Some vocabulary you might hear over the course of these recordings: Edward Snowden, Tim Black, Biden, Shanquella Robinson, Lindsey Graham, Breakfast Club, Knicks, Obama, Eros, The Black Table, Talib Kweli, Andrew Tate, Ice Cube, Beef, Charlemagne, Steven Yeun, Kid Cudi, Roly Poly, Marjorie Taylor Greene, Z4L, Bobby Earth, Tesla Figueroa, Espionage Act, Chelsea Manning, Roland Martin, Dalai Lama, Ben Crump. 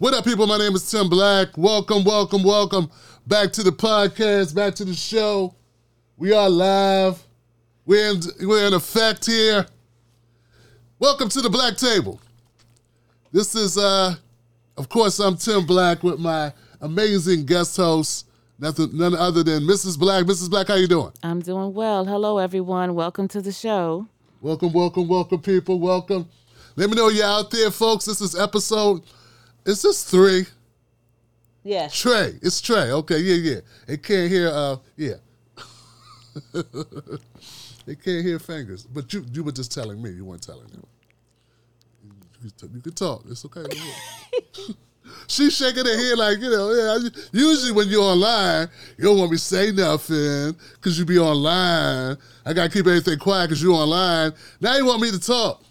What up, people? My name is Tim Black. Welcome back to the podcast, back to the show. We are live. We're in effect here. Welcome to the Black Table. This is, of course, I'm Tim Black with my amazing guest host, none other than Mrs. Black. Mrs. Black, how you doing? I'm doing well. Hello, everyone. Welcome to the show. Welcome, people. Welcome. Let me know you're out there, folks. This is episode... Is this 3? Yeah. Trey. It's Trey. Okay, yeah. They can't hear, They can't hear fingers. But you were just telling me. You weren't telling them. You can talk. It's okay. She's shaking her head like, usually when you're online, you don't want me to say nothing because you be online. I got to keep everything quiet because you're online. Now you want me to talk.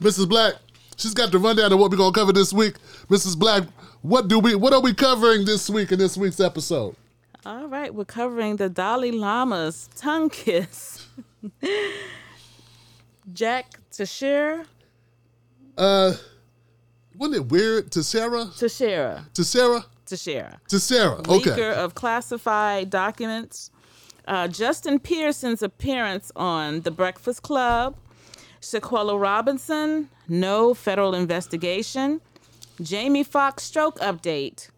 Mrs. Black. She's got the rundown of what we're going to cover this week. Mrs. Black, what are we covering this week in this week's episode? All right, we're covering the Dalai Lama's tongue kiss. Jack Teixeira. Wasn't it weird? Teixeira. Okay. Leaker of classified documents. Justin Pearson's appearance on The Breakfast Club. Shanquella Robinson, no federal investigation. Jamie Foxx stroke update.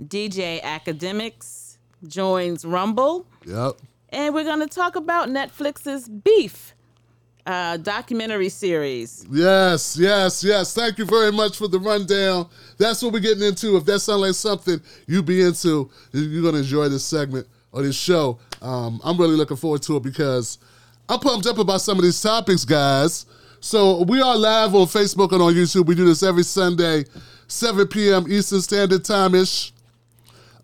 DJ Akademiks joins Rumble. Yep. And we're going to talk about Netflix's Beef documentary series. Yes. Thank you very much for the rundown. That's what we're getting into. If that sounds like something you be into, you're going to enjoy this segment or this show. I'm really looking forward to it because... I'm pumped up about some of these topics, guys. So we are live on Facebook and on YouTube. We do this every Sunday, 7 p.m. Eastern Standard Time-ish.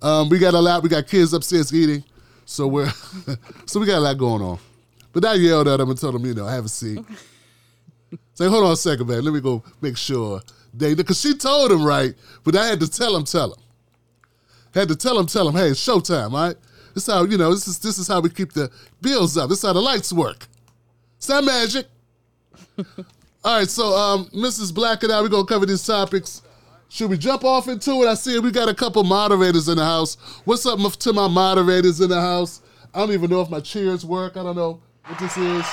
We got kids upstairs eating. So we got a lot going on. But I yelled at them and told them, have a seat. Say, hold on a second, man. Let me go make sure because she told them, right? But I had to tell them. Hey, it's showtime, all right? This is how, this is how we keep the bills up. This is how the lights work. It's not magic. All right, so Mrs. Black and I, we're going to cover these topics. Should we jump off into it? I see we got a couple moderators in the house. What's up to my moderators in the house? I don't even know if my cheers work. I don't know what this is. Is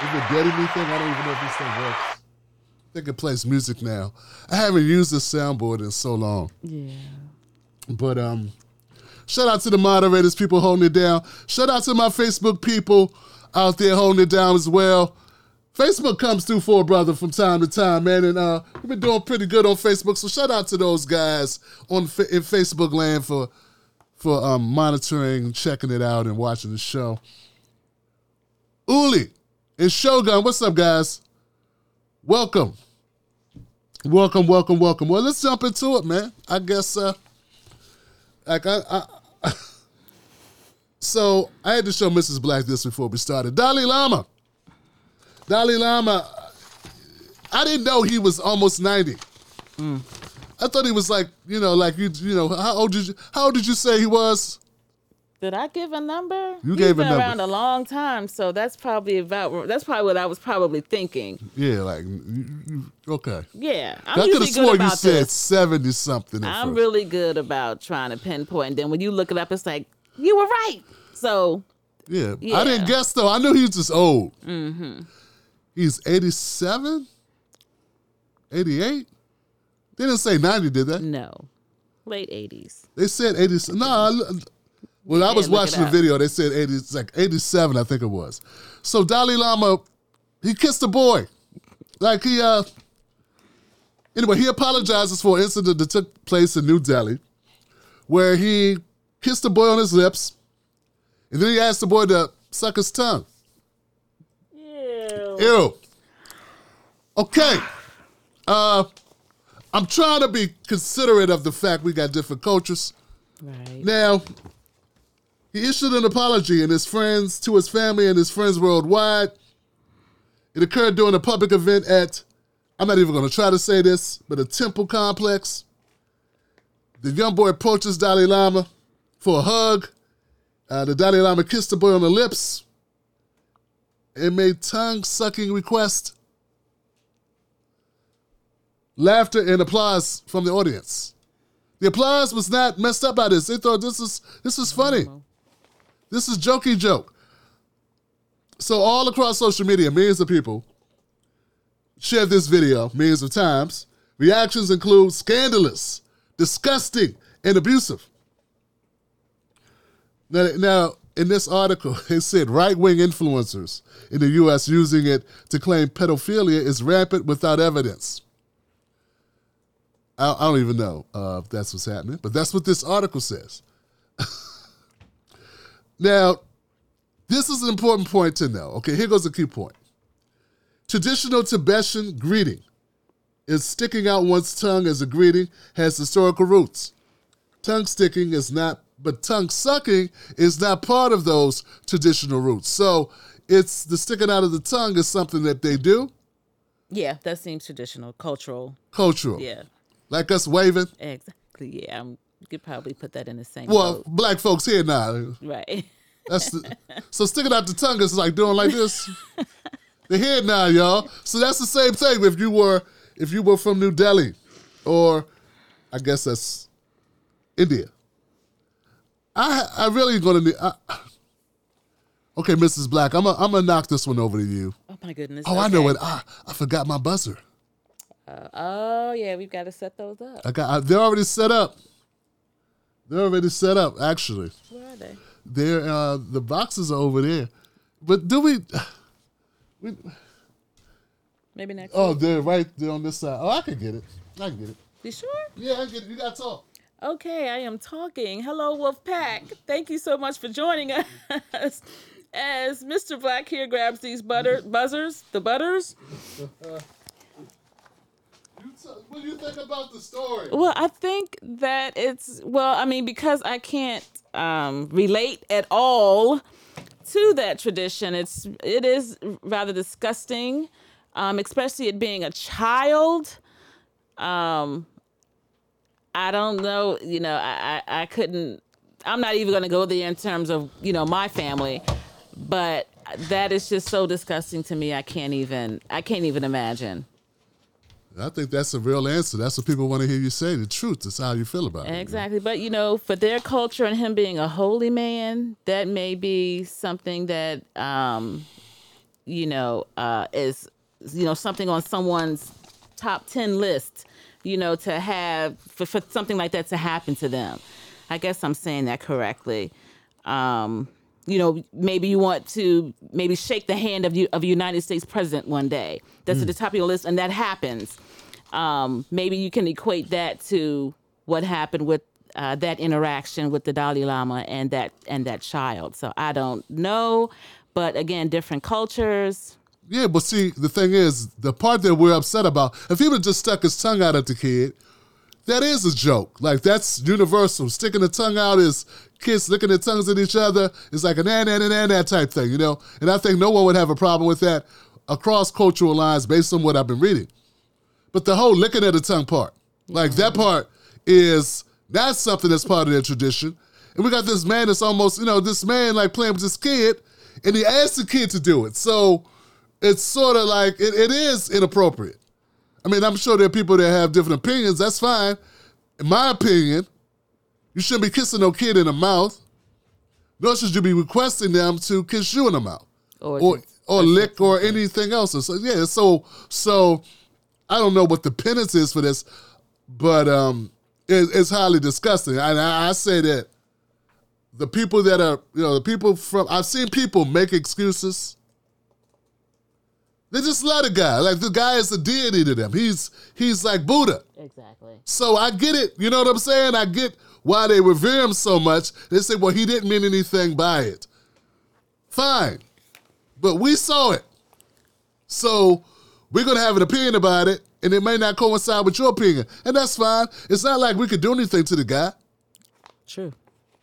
it getting me thing? I don't even know if this thing works. I think it plays music now. I haven't used this soundboard in so long. Yeah. But, shout out to the moderators, people holding it down. Shout out to my Facebook people out there holding it down as well. Facebook comes through for a brother from time to time, man. And we've been doing pretty good on Facebook. So shout out to those guys in Facebook land for monitoring, checking it out, and watching the show. Uli and Shogun, what's up, guys? Welcome. Well, let's jump into it, man. I guess... So I had to show Mrs. Black this before we started. Dalai Lama, I didn't know he was almost 90. I thought he was like, how old did you say he was? Did I give a number? You gave a number. He's been around a long time, so that's probably what I was probably thinking. Yeah, like, okay. Yeah, I'm usually good about this. I could have sworn you said 70-something. I'm really good about trying to pinpoint. Then when you look it up, it's like, you were right. So, yeah. I didn't guess, though. I knew he was just old. Mm-hmm. He's 87? 88? They didn't say 90, did they? No. Late 80s. They said 87. When I was watching the video, they said 80, it's like 87, I think it was. So Dalai Lama, he kissed a boy. Like he apologizes for an incident that took place in New Delhi where he kissed the boy on his lips and then he asked the boy to suck his tongue. Ew. Okay. I'm trying to be considerate of the fact we got different cultures. Right. Now... He issued an apology to his family and his friends worldwide. It occurred during a public event at, I'm not even going to try to say this, but a temple complex. The young boy approaches Dalai Lama for a hug. The Dalai Lama kissed the boy on the lips and made tongue-sucking request. Laughter and applause from the audience. The applause was not messed up by this. They thought this is funny. This is jokey joke. So all across social media, millions of people shared this video millions of times. Reactions include scandalous, disgusting, and abusive. Now, in this article, it said right-wing influencers in the U.S. using it to claim pedophilia is rampant without evidence. I don't even know if that's what's happening, but that's what this article says. Now, this is an important point to know. Okay, here goes a key point. Traditional Tibetan greeting is sticking out one's tongue as a greeting has historical roots. Tongue sticking is not, but tongue sucking is not part of those traditional roots. So it's the sticking out of the tongue is something that they do. Yeah, that seems traditional, cultural. Cultural. Yeah. Like us waving. Exactly, yeah. You could probably put that in the same boat. Black folks here now. Right. That's so sticking out the tongue is like doing like this. They're here now, y'all. So that's the same thing if you were from New Delhi or I guess that's India. I really gonna need okay, Mrs. Black, I'm gonna knock this one over to you. Oh my goodness. Oh, okay. I know it. I forgot my buzzer. Oh yeah, we've got to set those up. They're already set up. Actually, where are they? They're the boxes are over there. But do we maybe next? Oh, week. They're right there on this side. Oh, I can get it. You sure? Yeah, I can get it. You got to talk. Okay, I am talking. Hello, Wolfpack. Thank you so much for joining us. As Mr. Black here grabs these buzzers. What do you think about the story? Well, I think that because I can't relate at all to that tradition. It is rather disgusting, especially it being a child. I don't know. You know, I couldn't. I'm not even going to go there in terms of my family, but that is just so disgusting to me. I can't even imagine. I think that's a real answer. That's what people want to hear you say. The truth is how you feel about it. Exactly. But, for their culture and him being a holy man, that may be something that, is, something on someone's top 10 list, to have for something like that to happen to them. I guess I'm saying that correctly. Maybe you want to shake the hand of a United States president one day. That's at the top of your list, and that happens. Maybe you can equate that to what happened with that interaction with the Dalai Lama and that child. So I don't know, but again, different cultures. Yeah, but see, the thing is, the part that we're upset about, if he would have just stuck his tongue out at the kid, that is a joke. Like, that's universal. Sticking the tongue out is kids licking their tongues at each other. It's like an and type thing, And I think no one would have a problem with that across cultural lines based on what I've been reading. But the whole licking at the tongue part, that part is, that's something that's part of their tradition. And we got this man that's almost, this man like playing with this kid, and he asked the kid to do it. So it's sort of like, it is inappropriate. I mean, I'm sure there are people that have different opinions. That's fine. In my opinion, you shouldn't be kissing no kid in the mouth. Nor should you be requesting them to kiss you in the mouth. Or lick or anything else. So I don't know what the penance is for this, but it's highly disgusting. And I say that the people that are, I've seen people make excuses. They just love the guy. Like, the guy is a deity to them. He's like Buddha. Exactly. So I get it. You know what I'm saying? I get why they revere him so much. They say, well, he didn't mean anything by it. Fine. But we saw it. So we're going to have an opinion about it, and it may not coincide with your opinion. And that's fine. It's not like we could do anything to the guy. True.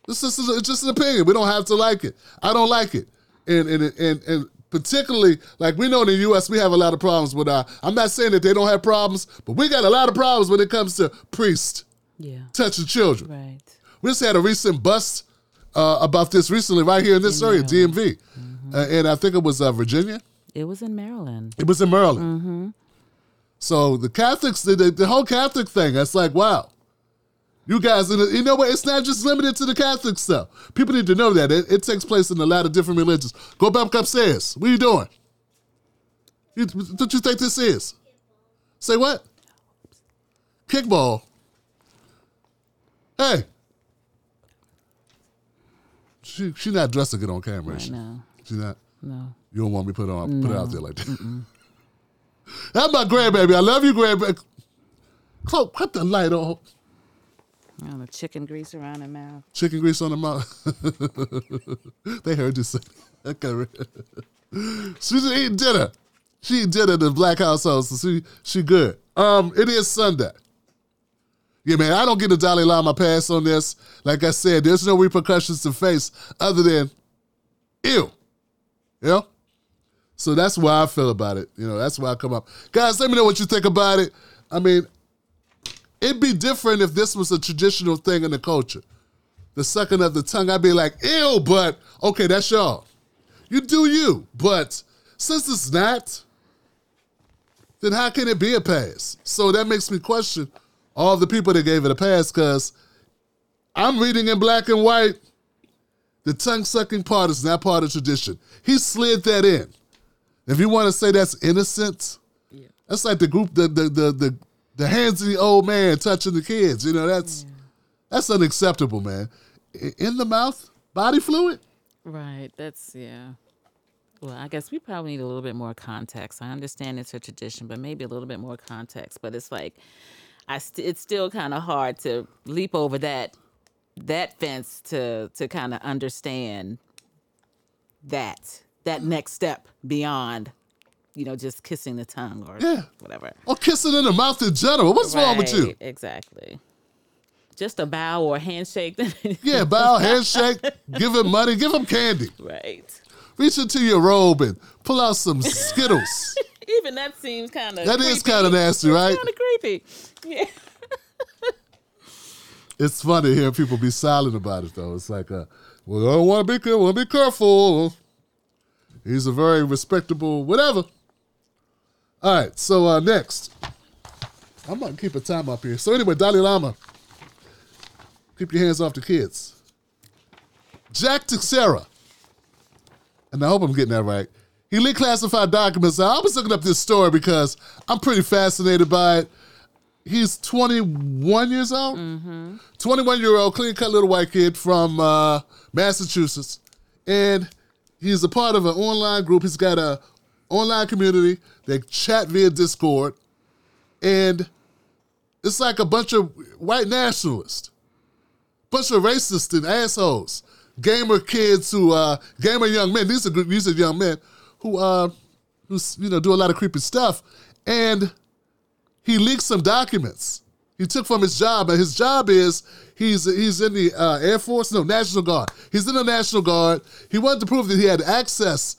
It's just an opinion. We don't have to like it. I don't like it. And particularly, like we know in the U.S., we have a lot of problems with our, I'm not saying that they don't have problems, but we got a lot of problems when it comes to priests touching children. Right. We just had a recent bust about this recently right here in this area, Maryland. DMV. Mm-hmm. And I think it was Virginia. It was in Maryland. Mm-hmm. So the Catholics, the whole Catholic thing, that's like, wow. You guys, you know what? It's not just limited to the Catholics, though. People need to know that. It takes place in a lot of different religions. Go back upstairs. What are you doing? What you think this is? Say what? Kickball. Hey. She not dressed to get on camera, is she? No. She not? No. You don't want me to put it out there like that. Mm-mm. That's my grandbaby. I love you, grandbaby. Chloe, put the light on. Oh, the chicken grease around her mouth. Chicken grease on her mouth. They heard you say that. She's eating dinner. She eating dinner in the black household, so she good. It is Sunday. Yeah, man, I don't get the Dalai Lama pass on this. Like I said, there's no repercussions to face other than, ew. You know? So that's why I feel about it. You know, that's why I come up. Guys, let me know what you think about it. I mean, it'd be different if this was a traditional thing in the culture. The sucking of the tongue, I'd be like, ew, but okay, that's y'all. You do you. But since it's not, then how can it be a pass? So that makes me question all the people that gave it a pass, because I'm reading in black and white, the tongue-sucking part is not part of tradition. He slid that in. If you want to say that's innocent, yeah. That's like the group, the handsy old man touching the kids. You know, that's unacceptable, man. In the mouth, body fluid. Right. That's yeah. Well, I guess we probably need a little bit more context. I understand it's a tradition, but maybe a little bit more context. But it's like, it's still kind of hard to leap over that fence to kind of understand that. That next step beyond, you know, just kissing the tongue or whatever. Or kissing in the mouth in general. What's wrong with you? Exactly. Just a bow or a handshake. Yeah, bow, handshake, give him money, give him candy. Right. Reach into your robe and pull out some Skittles. Even that seems kind of creepy. That is kind of nasty, right? Kind of creepy. Yeah. It's funny hearing people be silent about it, though. It's like, well, I don't want to be careful. Be careful. He's a very respectable whatever. All right, so next. I'm going to keep a time up here. So anyway, Dalai Lama, keep your hands off the kids. Jack Teixeira, and I hope I'm getting that right, he leaked classified documents. Now, I was looking up this story because I'm pretty fascinated by it. He's 21 years old? 21-year-old, clean-cut little white kid from Massachusetts. And he's a part of an online group. He's got an online community. They chat via Discord. And it's like a bunch of white nationalists, bunch of racists and assholes, gamer kids who, gamer young men. These are young men who you know, do a lot of creepy stuff. And he leaked some documents he took from his job. And his job is, He's in the Air Force? No, National Guard. He's in the National Guard. He wanted to prove that he had access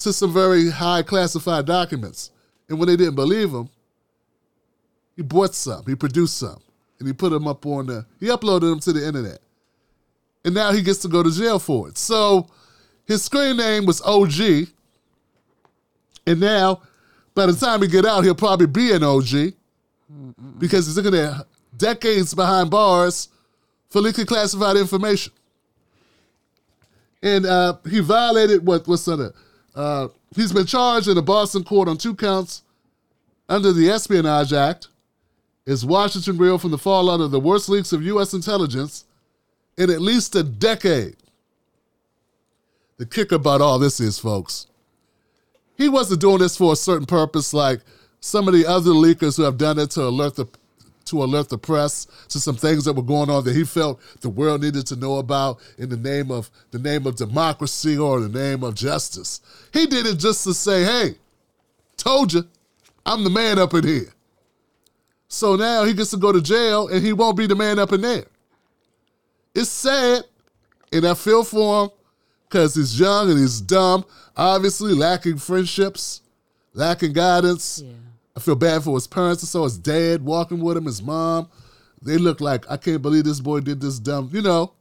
to some very high classified documents. And when they didn't believe him, he bought some. He produced some. And he put them up on he uploaded them to the internet. And now he gets to go to jail for it. So his screen name was OG. And now, by the time he get out, he'll probably be an OG. Because he's looking at decades behind bars for leaking classified information. And he violated what's under. He's been charged in a Boston court on 2 counts under the Espionage Act. Is Washington real from the fallout of the worst leaks of U.S. intelligence in at least a decade? The kicker about all this is, folks, he wasn't doing this for a certain purpose like some of the other leakers who have done it to alert the press to some things that were going on that he felt the world needed to know about in the name of democracy or the name of justice. He did it just to say, hey, told you, I'm the man up in here. So now he gets to go to jail and he won't be the man up in there. It's sad, and I feel for him because he's young and he's dumb, obviously lacking friendships, lacking guidance. Yeah. I feel bad for his parents. I saw his dad walking with him, his mom. They look like, I can't believe this boy did this dumb, you know.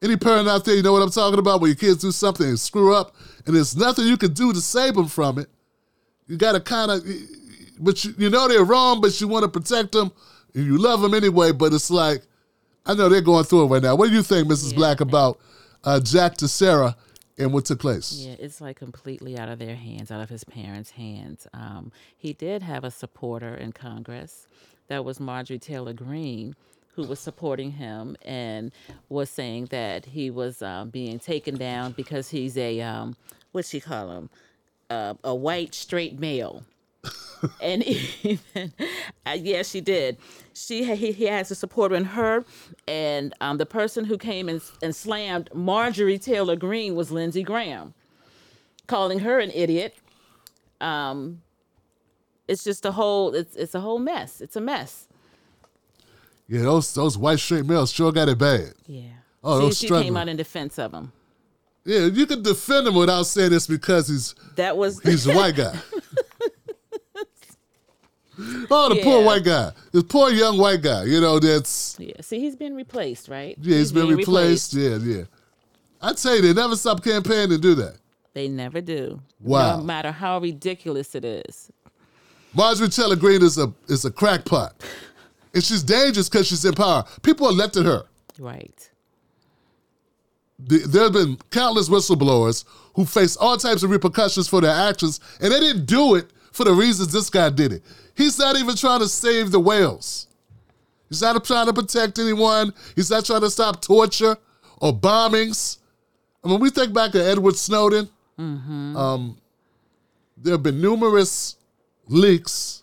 Any parent out there, you know what I'm talking about? When your kids do something and screw up, and there's nothing you can do to save them from it. You got to kind of but you know they're wrong, but you want to protect them, and you love them anyway, but it's like, I know they're going through it right now. What do you think, Mrs. Black, about Jack Teixeira and what took place? Yeah, it's like completely out of their hands, out of his parents' hands. He did have a supporter in Congress. That was Marjorie Taylor Greene, who was supporting him and was saying that he was being taken down because he's a, what she call him, a white straight male. And even, yeah, she did. He has a supporter in her, and the person who came and slammed Marjorie Taylor Greene was Lindsey Graham, calling her an idiot. It's just a whole, it's a whole mess. It's a mess. Yeah, those white straight males sure got it bad. Yeah. Oh, she came out in defense of him. Yeah, you could defend him without saying it's because he's a white guy. Oh, the poor white guy. This poor young white guy, you know, that's... Yeah, see, he's been replaced, right? Yeah, he's been replaced. Yeah. I tell you, they never stop campaigning to do that. They never do. Wow. No matter how ridiculous it is. Marjorie Taylor Greene is a crackpot. And she's dangerous because she's in power. People elected her. Right. There have been countless whistleblowers who face all types of repercussions for their actions, and they didn't do it for the reasons this guy did it. He's not even trying to save the whales. He's not trying to protect anyone. He's not trying to stop torture or bombings. I mean, we think back to Edward Snowden. Mm-hmm. There have been numerous leaks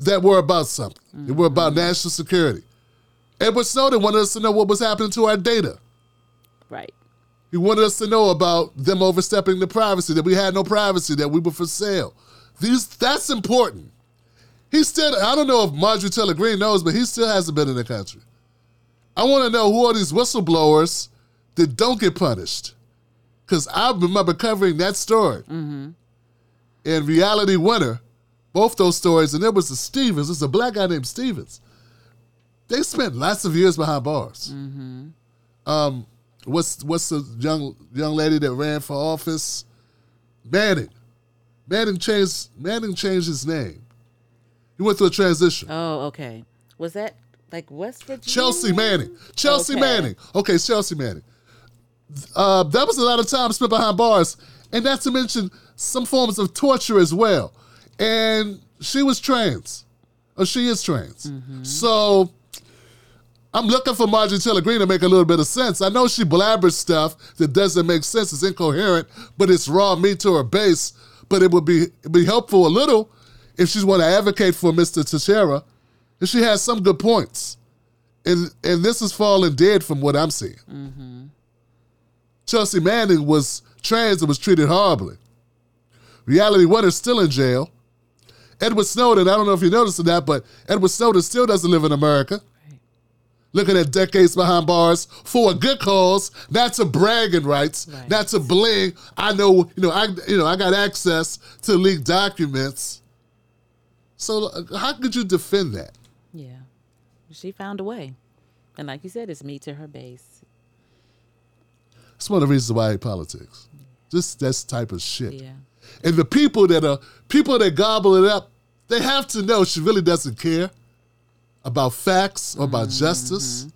that were about something. Mm-hmm. They were about national security. Edward Snowden wanted us to know what was happening to our data. Right. He wanted us to know about them overstepping the privacy, that we had no privacy, that we were for sale. That's important. He still, I don't know if Marjorie Taylor Greene knows, but he still hasn't been in the country. I want to know who are these whistleblowers that don't get punished. Because I remember covering that story. Mm-hmm. In Reality Winner, both those stories, and there was the Stevens, there's a black guy named Stevens. They spent lots of years behind bars. Mm-hmm. What's the young lady that ran for office? Manning. Manning changed his name. He went through a transition. Oh, okay. Was that like West Virginia? Chelsea Manning. That was a lot of time spent behind bars, and not to mention some forms of torture as well. And she was trans, or she is trans. Mm-hmm. So I'm looking for Marjorie Taylor Greene to make a little bit of sense. I know she blabbers stuff that doesn't make sense. It's incoherent, but it's raw meat to her base. But it would be helpful a little if she's want to advocate for Mr. Teixeira. And she has some good points. And this is falling dead from what I'm seeing. Mm-hmm. Chelsea Manning was trans and was treated horribly. Reality Winner's still in jail. Edward Snowden, I don't know if you noticed that, but Edward Snowden still doesn't live in America. Looking at decades behind bars for a good cause, not to bragging rights, right. Not to bling. I know, I got access to leaked documents. So how could you defend that? Yeah, she found a way, and like you said, it's me to her base. It's one of the reasons why I hate politics. Yeah. Just that type of shit. Yeah. And the people that gobble it up, they have to know she really doesn't care about facts or about justice.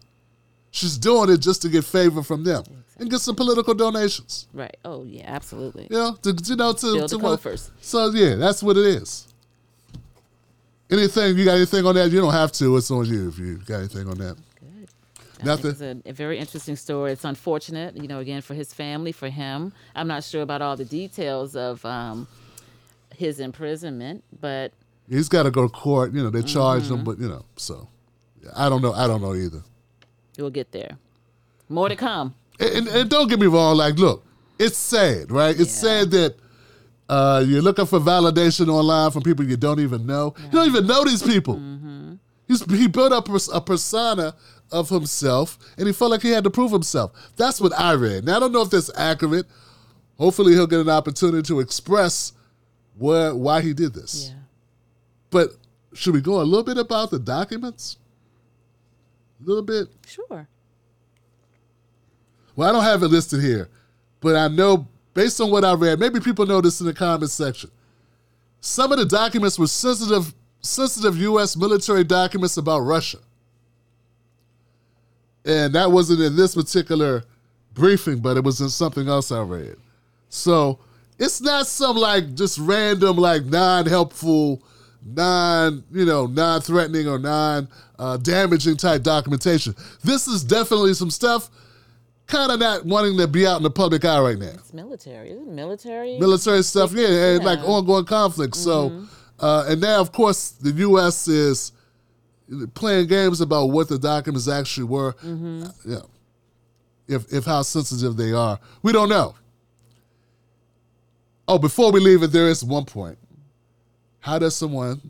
She's doing it just to get favor from them and get some political donations. Right. Oh, yeah, absolutely. To the coffers. So, yeah, that's what it is. Anything, you got anything on that? You don't have to. It's on you if you got anything on that. Good. Nothing? It's a very interesting story. It's unfortunate, again, for his family, for him. I'm not sure about all the details of his imprisonment, but... He's got to go to court. They charged him, but, so I don't know. I don't know either. You'll get there. More to come. And don't get me wrong. Like, look, it's sad, right? Yeah. It's sad that you're looking for validation online from people you don't even know. Yeah. You don't even know these people. Mm-hmm. He built up a persona of himself, and he felt like he had to prove himself. That's what I read. Now, I don't know if that's accurate. Hopefully, he'll get an opportunity to express why he did this. Yeah. But should we go a little bit about the documents? A little bit? Sure. Well, I don't have it listed here, but I know based on what I read, maybe people know this in the comments section. Some of the documents were sensitive U.S. military documents about Russia. And that wasn't in this particular briefing, but it was in something else I read. So it's not some like just random, like non-helpful, non-threatening or non-damaging type documentation. This is definitely some stuff kind of not wanting to be out in the public eye right now. It's military. Isn't it military? Military stuff, yeah, and like ongoing conflicts. Mm-hmm. So, and now, of course, the U.S. is playing games about what the documents actually were, yeah, if how sensitive they are. We don't know. Oh, before we leave it, there is one point. How does someone,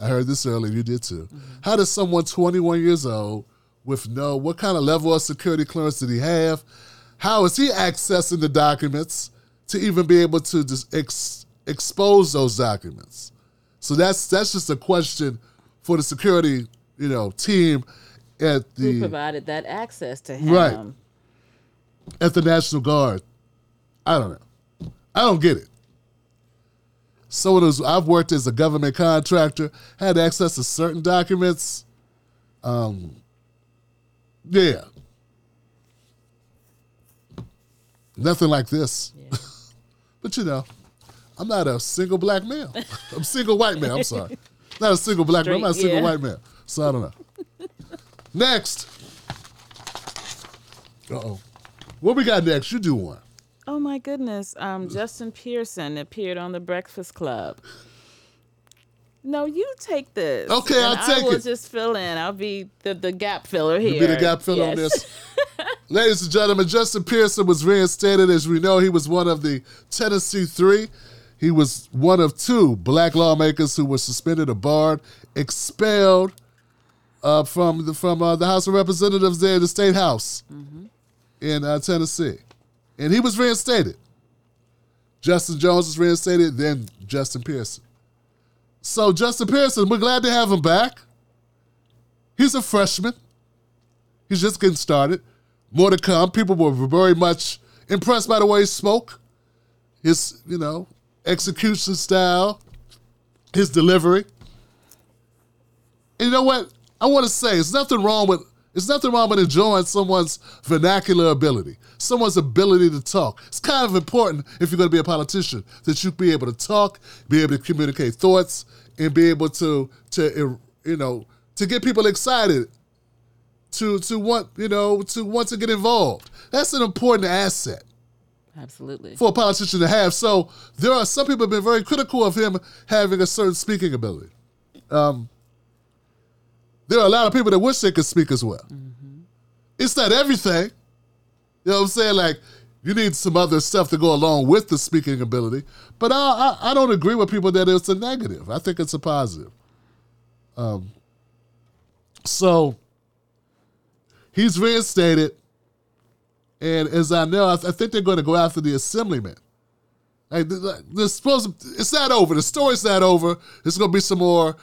I heard this earlier, you did too, how does someone 21 years old with no, what kind of level of security clearance did he have? How is he accessing the documents to even be able to just expose those documents? So that's just a question for the security, team at the... Who provided that access to him? Right. At the National Guard. I don't know. I don't get it. So I've worked as a government contractor, had access to certain documents. Yeah. Nothing like this. Yeah. But I'm not a single black male. I'm single white man. I'm sorry. Not a single black man. I'm not a single white man. So I don't know. Next. Uh-oh. What we got next? You do one. Oh, my goodness. Justin Pearson appeared on The Breakfast Club. No, you take this. Okay, I'll take it. I will just fill in. I'll be the gap filler here. You'll be the gap filler on this. Ladies and gentlemen, Justin Pearson was reinstated. As we know, he was one of the Tennessee Three. He was one of two black lawmakers who were suspended or barred, expelled from the House of Representatives there in the State House in Tennessee. And he was reinstated. Justin Jones was reinstated, then Justin Pearson. So Justin Pearson, we're glad to have him back. He's a freshman. He's just getting started. More to come. People were very much impressed by the way he spoke, his, execution style, his delivery. And you know what? I want to say it's nothing wrong with enjoying someone's vernacular ability, someone's ability to talk. It's kind of important if you're going to be a politician that you be able to talk, be able to communicate thoughts, and be able to get people excited to want to get involved. That's an important asset. Absolutely. For a politician to have. So there are some people who have been very critical of him having a certain speaking ability. There are a lot of people that wish they could speak as well. Mm-hmm. It's not everything. You know what I'm saying? Like, you need some other stuff to go along with the speaking ability. But I don't agree with people that it's a negative. I think it's a positive. So, he's reinstated. And as I know, I think they're going to go after the assemblyman. Like, it's not over. The story's not over. There's going to be some more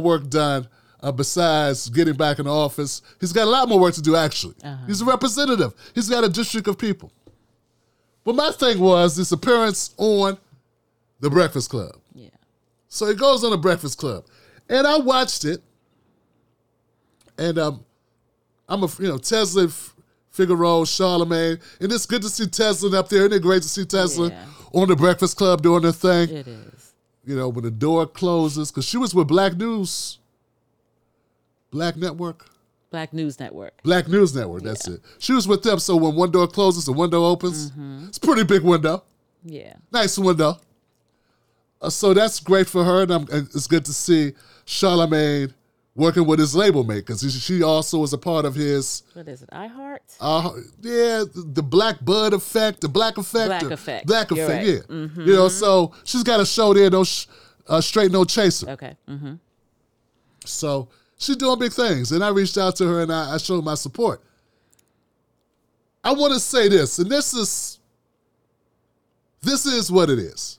work done. Besides getting back in the office, he's got a lot more work to do, actually. He's a representative. He's got a district of people. But my thing was this appearance on The Breakfast Club. Yeah. So it goes on The Breakfast Club. And I watched it. And I'm a, Tesla Figueroa, Charlemagne. And it's good to see Tesla up there. Isn't it great to see Tesla on The Breakfast Club doing their thing? It is. When the door closes, because she was with Black News. Black News Network, that's it. She was with them, so when one door closes, the window opens. It's a pretty big window. Yeah. Nice window. So that's great for her, and it's good to see Charlemagne working with his label mate, because she also was a part of his... What is it, iHeart? The Black Bud Effect, the Black Effect. Black Effect, right. Mm-hmm. So she's got a show there, Straight No Chaser. Okay. Mm-hmm. So... she's doing big things, and I reached out to her, and I showed my support. I want to say this, and this is what it is.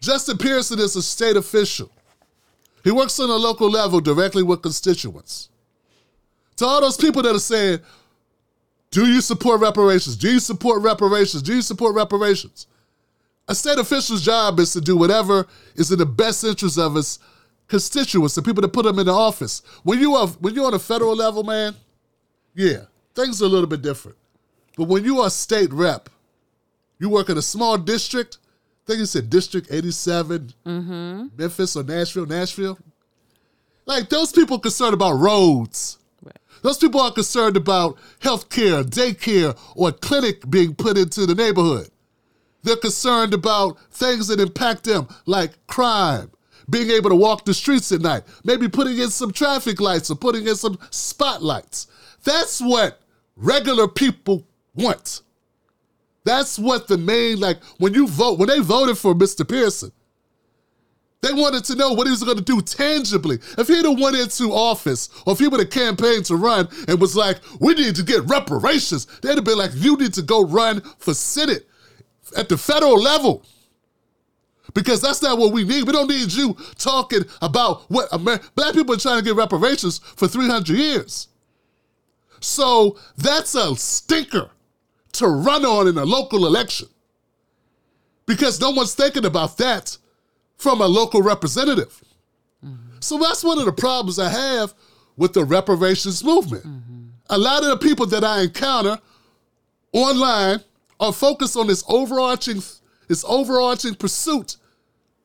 Justin Pearson is a state official. He works on a local level directly with constituents. To all those people that are saying, do you support reparations? Do you support reparations? Do you support reparations? A state official's job is to do whatever is in the best interest of its constituents, the people that put them in the office. When you're on a federal level, man, yeah, things are a little bit different. But when you are a state rep, you work in a small district. I think you said District 87, Memphis or Nashville. Like, those people are concerned about roads. Right. Those people are concerned about health care, daycare, or a clinic being put into the neighborhood. They're concerned about things that impact them, like crime, being able to walk the streets at night, maybe putting in some traffic lights or putting in some spotlights. That's what regular people want. That's what the main, like, when you vote, when they voted for Mr. Pearson, they wanted to know what he was going to do tangibly. If he'd have went into office, or if he would have campaigned to run and was like, we need to get reparations, they'd have been like, you need to go run for Senate at the federal level. Because that's not what we need. We don't need you talking about what Black people are trying to get reparations for 300 years. So that's a stinker to run on in a local election, because no one's thinking about that from a local representative. Mm-hmm. So that's one of the problems I have with the reparations movement. Mm-hmm. A lot of the people that I encounter online are focused on this overarching pursuit,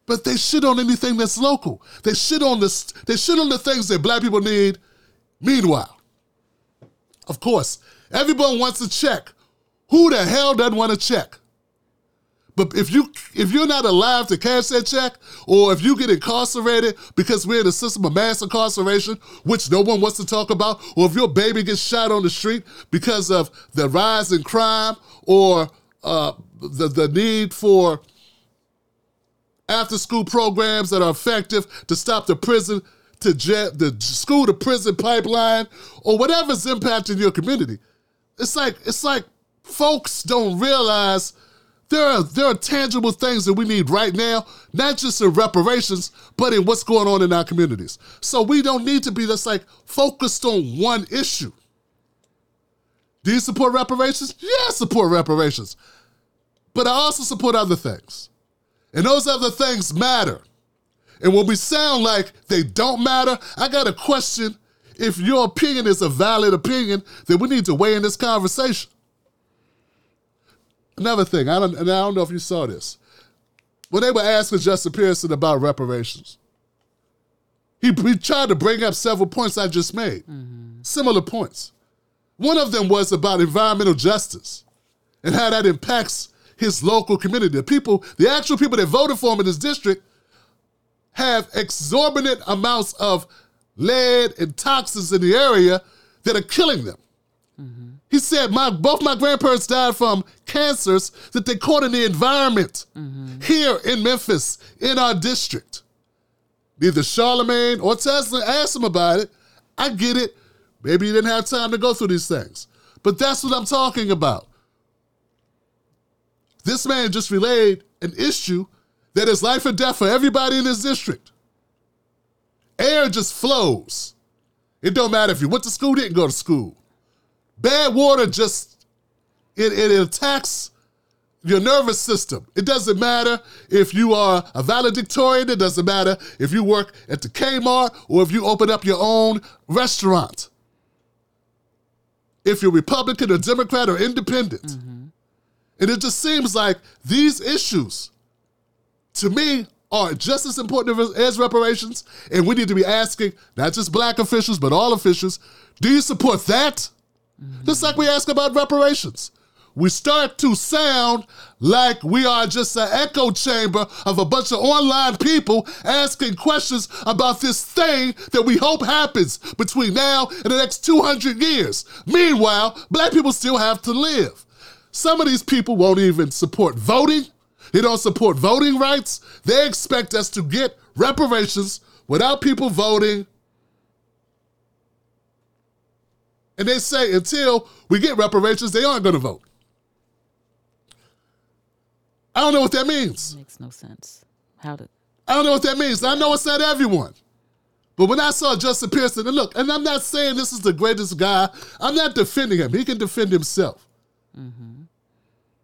but they shit on anything that's local. They shit on this. They shit on the things that Black people need. Meanwhile, of course, everyone wants a check. Who the hell doesn't want a check? But if you're not alive to cash that check, or if you get incarcerated because we're in a system of mass incarceration, which no one wants to talk about, or if your baby gets shot on the street because of the rise in crime, or the need for after-school programs that are effective to stop the prison to jail, the school-to-prison pipeline, or whatever's impacting your community, it's like. Folks don't realize there are tangible things that we need right now, not just in reparations, but in what's going on in our communities. So we don't need to be just like focused on one issue. Do you support reparations? Yeah, I support reparations. But I also support other things. And those other things matter. And when we sound like they don't matter, I got a question if your opinion is a valid opinion that we need to weigh in this conversation. Another thing, I don't know if you saw this. When they were asking Justin Pearson about reparations, he tried to bring up several points I just made, similar points. One of them was about environmental justice and how that impacts his local community. The actual people that voted for him in his district have exorbitant amounts of lead and toxins in the area that are killing them. Mm-hmm. He said, both my grandparents died from cancers that they caught in the environment here in Memphis, in our district. Neither Charlemagne or Tesla asked him about it. I get it. Maybe he didn't have time to go through these things. But that's what I'm talking about. This man just relayed an issue that is life or death for everybody in his district. Air just flows. It don't matter if you went to school, didn't go to school. Bad water just, it attacks your nervous system. It doesn't matter if you are a valedictorian. It doesn't matter if you work at the Kmart or if you open up your own restaurant. If you're Republican or Democrat or independent. Mm-hmm. And it just seems like these issues, to me, are just as important as reparations. And we need to be asking not just Black officials, but all officials, do you support that? Mm-hmm. Just like we ask about reparations. We start to sound like we are just an echo chamber of a bunch of online people asking questions about this thing that we hope happens between now and the next 200 years. Meanwhile, Black people still have to live. Some of these people won't even support voting. They don't support voting rights. They expect us to get reparations without people voting. And they say until we get reparations, they aren't going to vote. I don't know what that means. It makes no sense. I don't know what that means. I know it's not everyone. But when I saw Justin Pearson, and I'm not saying this is the greatest guy. I'm not defending him. He can defend himself. Mm-hmm.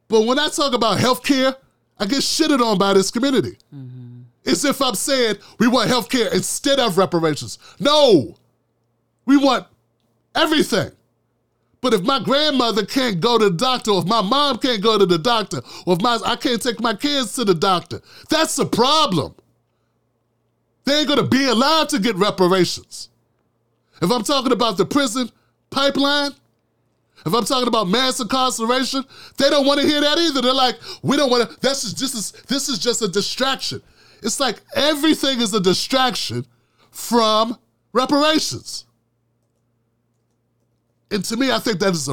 But when I talk about healthcare, I get shitted on by this community. Mm-hmm. It's if I'm saying we want healthcare instead of reparations. No, we want everything. But if my grandmother can't go to the doctor, or if my mom can't go to the doctor, or if I can't take my kids to the doctor, that's the problem. They ain't gonna be allowed to get reparations. If I'm talking about the prison pipeline, if I'm talking about mass incarceration, they don't wanna hear that either. They're like, we don't wanna, this is just a distraction. It's like everything is a distraction from reparations. And to me, I think that is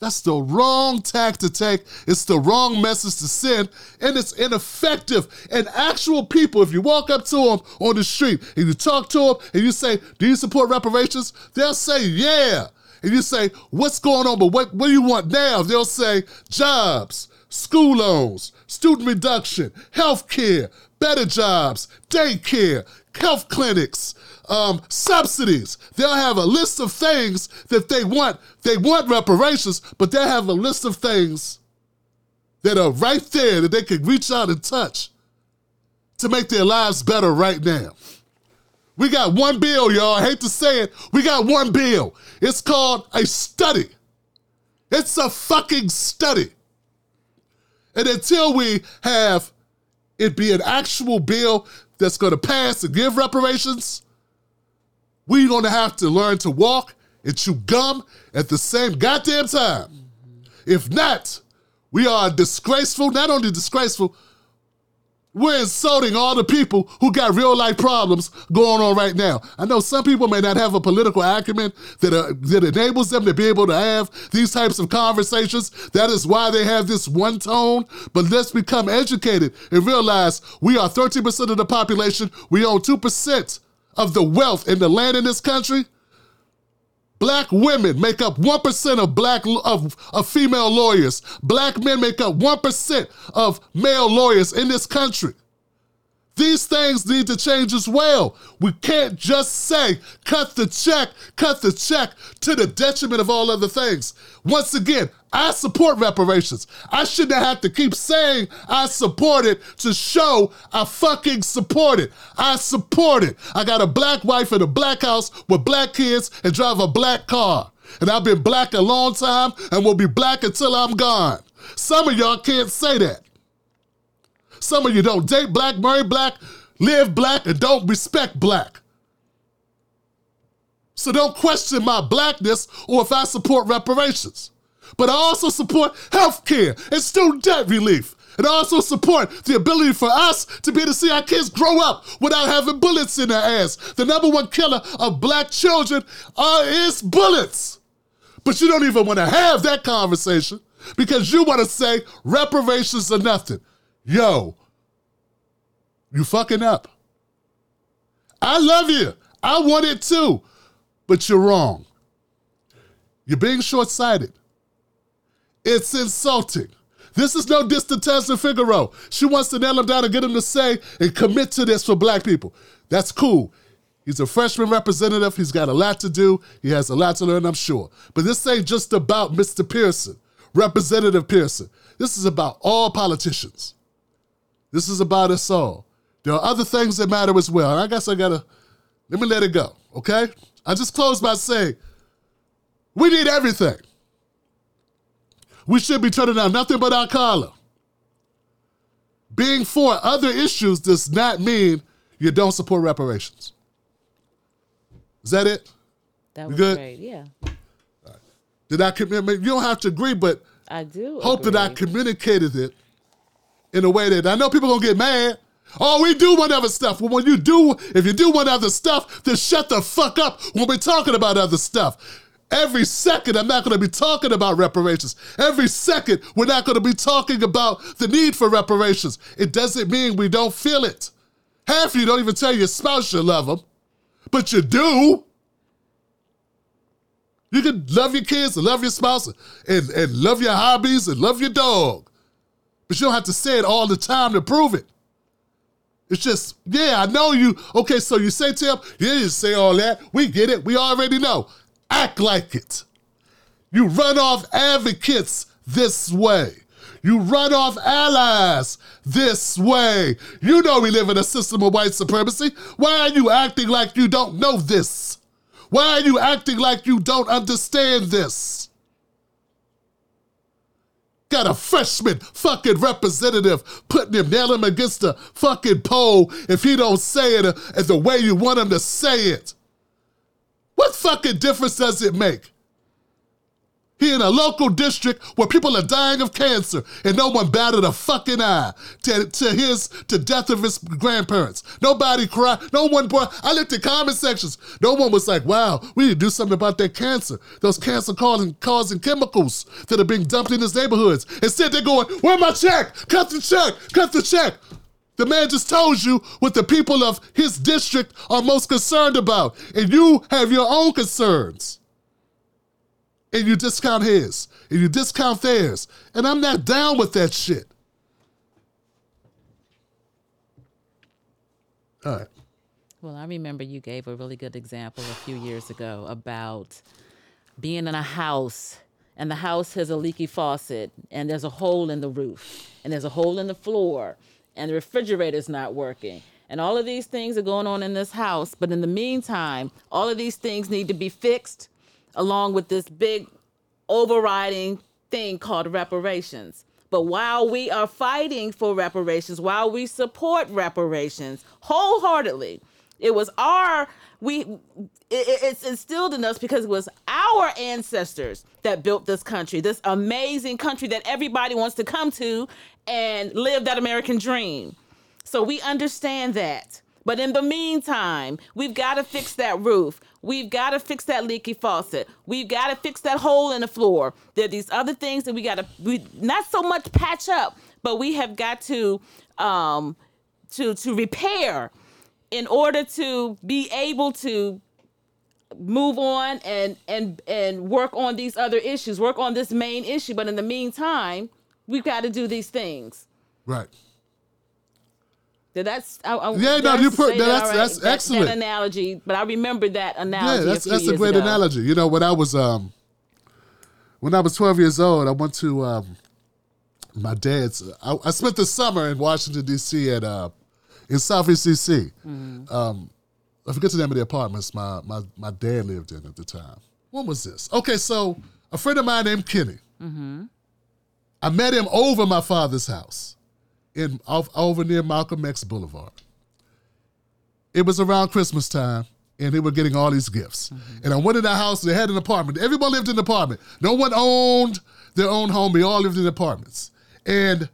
that's the wrong tack to take. It's the wrong message to send, and it's ineffective. And actual people, if you walk up to them on the street and you talk to them and you say, do you support reparations? They'll say, yeah. And you say, what's going on, but what do you want now? They'll say, jobs, school loans, student reduction, health care, better jobs, daycare, health clinics, subsidies. They'll have a list of things that they want. They want reparations, but they'll have a list of things that are right there that they can reach out and touch to make their lives better right now. We got one bill, y'all. I hate to say it. We got one bill. It's called a study. It's a fucking study. And until we have it be an actual bill that's going to pass to give reparations, we're going to have to learn to walk and chew gum at the same goddamn time. Mm-hmm. If not, we are disgraceful. Not only disgraceful, we're insulting all the people who got real-life problems going on right now. I know some people may not have a political acumen that enables them to be able to have these types of conversations. That is why they have this one tone. But let's become educated and realize we are 13% of the population. We own 2% of the wealth in the land in this country. Black women make up 1% of female lawyers. Black men make up 1% of male lawyers in this country. These things need to change as well. We can't just say, cut the check, to the detriment of all other things. Once again, I support reparations. I shouldn't have to keep saying I support it to show I fucking support it. I support it. I got a black wife in a black house with black kids and drive a black car. And I've been black a long time and will be black until I'm gone. Some of y'all can't say that. Some of you don't date black, marry black, live black, and don't respect black. So don't question my blackness or if I support reparations. But I also support health care and student debt relief. And I also support the ability for us to be able to see our kids grow up without having bullets in their ass. The number one killer of black children is bullets. But you don't even want to have that conversation because you want to say reparations are nothing. Yo, you fucking up. I love you. I want it too. But you're wrong. You're being short-sighted. It's insulting. This is no diss to Tesla Figueroa. She wants to nail him down and get him to say and commit to this for black people. That's cool. He's a freshman representative. He's got a lot to do. He has a lot to learn, I'm sure. But this ain't just about Mr. Pearson, Representative Pearson. This is about all politicians. This is about us all. There are other things that matter as well. And I guess let me let it go, okay? I just close by saying, we need everything. We should be turning down nothing but our collar. Being for other issues does not mean you don't support reparations. Is that it? That was great, yeah. All right. Did I commit? You don't have to agree, but I do hope agree. That I communicated it in a way that I know people are going to get mad. Oh, we do one other stuff. Well, if you do one other stuff, then shut the fuck up when we're talking about other stuff. Every second, I'm not going to be talking about reparations. Every second, we're not going to be talking about the need for reparations. It doesn't mean we don't feel it. Half of you don't even tell your spouse you love them, but you do. You can love your kids and love your spouse and love your hobbies and love your dog. But you don't have to say it all the time to prove it. It's just, yeah, I know you. Okay, so you say to him, yeah, you say all that. We get it. We already know. Act like it. You run off advocates this way. You run off allies this way. You know we live in a system of white supremacy. Why are you acting like you don't know this? Why are you acting like you don't understand this? Got a freshman fucking representative putting him, nailing him against the fucking pole if he don't say it as the way you want him to say it. What fucking difference does it make? He in a local district where people are dying of cancer and no one batted a fucking eye to death of his grandparents. Nobody cried. No one brought. I looked at comment sections. No one was like, wow, we need to do something about that cancer. Those cancer-causing chemicals that are being dumped in his neighborhoods. Instead, they're going, where my check? Cut the check. Cut the check. The man just told you what the people of his district are most concerned about. And you have your own concerns. And you discount his, and you discount theirs. And I'm not down with that shit. All right. Well, I remember you gave a really good example a few years ago about being in a house, and the house has a leaky faucet, and there's a hole in the roof, and there's a hole in the floor, and the refrigerator's not working. And all of these things are going on in this house, but in the meantime, all of these things need to be fixed along with this big overriding thing called reparations. But while we are fighting for reparations, while we support reparations wholeheartedly, it was it's instilled in us because it was our ancestors that built this country, this amazing country that everybody wants to come to and live that American dream. So we understand that. But in the meantime, we've got to fix that roof. We've got to fix that leaky faucet. We've got to fix that hole in the floor. There are these other things that we got to, not so much patch up, but we have got to repair in order to be able to move on and work on these other issues, work on this main issue. But in the meantime, we've got to do these things. Right. That's excellent. That analogy, but I remember that analogy. Yeah, that's a great analogy. You know, when I was 12 years old, I went to my dad's. I spent the summer in Washington D.C. at in Southeast D.C. Mm-hmm. I forget the name of the apartments my dad lived in at the time. When was this? Okay, so a friend of mine named Kenny. Mm-hmm. I met him over my father's house. Over near Malcolm X Boulevard. It was around Christmas time, and they were getting all these gifts. Mm-hmm. And I went in the house, and they had an apartment. Everyone lived in an apartment. No one owned their own home. We all lived in apartments. And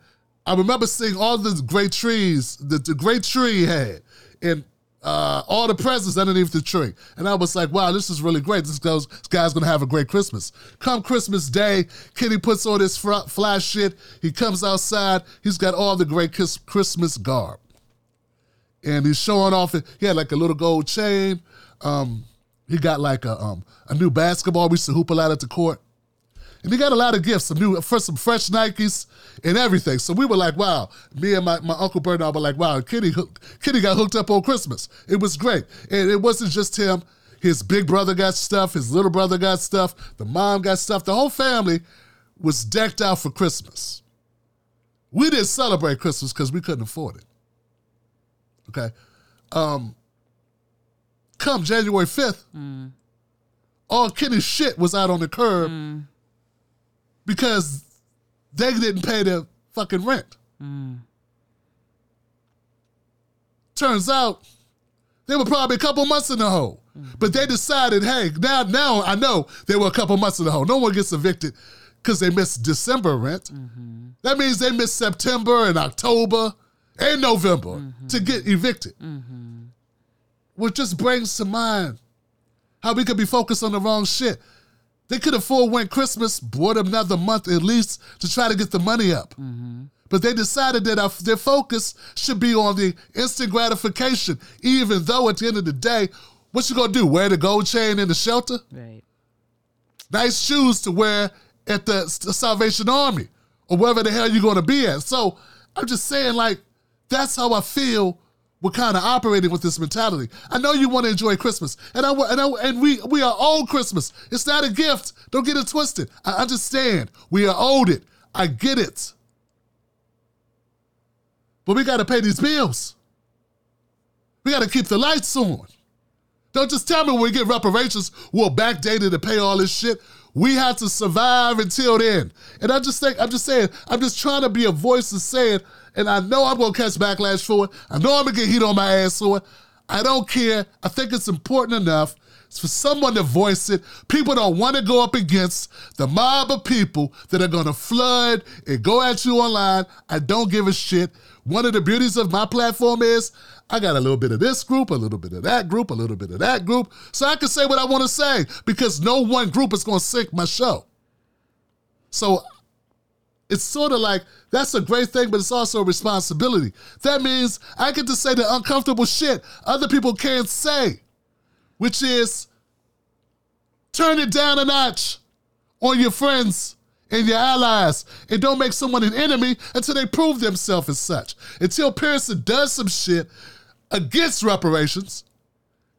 I remember seeing all the great trees that the great tree had, and all the presents underneath the tree. And I was like, wow, this is really great. This guy's going to have a great Christmas. Come Christmas Day, Kenny puts on his fly shit. He comes outside. He's got all the great Christmas garb. And he's showing off. He had like a little gold chain. He got like a new basketball. We used to hoop a lot at the court. And he got a lot of gifts, some fresh Nikes and everything. So we were like, wow. Me and my Uncle Bernard were like, wow, Kenny got hooked up on Christmas. It was great. And it wasn't just him. His big brother got stuff. His little brother got stuff. The mom got stuff. The whole family was decked out for Christmas. We didn't celebrate Christmas because we couldn't afford it. Okay? Come January 5th, all Kenny's shit was out on the curb. Because they didn't pay their fucking rent. Turns out, they were probably a couple months in the hole. But they decided, hey, now I know they were a couple months in the hole. No one gets evicted because they missed December rent. Mm-hmm. That means they missed September and October and November to get evicted. Mm-hmm. Which just brings to mind how we could be focused on the wrong shit. They could have forewent Christmas, bought another month at least to try to get the money up. Mm-hmm. But they decided that their focus should be on the instant gratification, even though at the end of the day, what you gonna do, wear the gold chain in the shelter? Right. Nice shoes to wear at the Salvation Army or wherever the hell you're gonna be at. So I'm just saying, like, that's how I feel we're kind of operating with this mentality. I know you want to enjoy Christmas, and we are owed Christmas. It's not a gift. Don't get it twisted. I understand. We are owed it. I get it. But we got to pay these bills. We got to keep the lights on. Don't just tell me when we get reparations, we'll backdate it and pay all this shit. We have to survive until then. And I just think, I'm just saying, I'm just trying to be a voice and saying, and I know I'm going to catch backlash for it. I know I'm going to get heat on my ass for it. I don't care. I think it's important enough for someone to voice it. People don't want to go up against the mob of people that are going to flood and go at you online. I don't give a shit. One of the beauties of my platform is I got a little bit of this group, a little bit of that group, a little bit of that group. So I can say what I want to say because no one group is going to sink my show. So it's sort of like, that's a great thing, but it's also a responsibility. That means I get to say the uncomfortable shit other people can't say, which is turn it down a notch on your friends and your allies and don't make someone an enemy until they prove themselves as such. Until Pearson does some shit against reparations,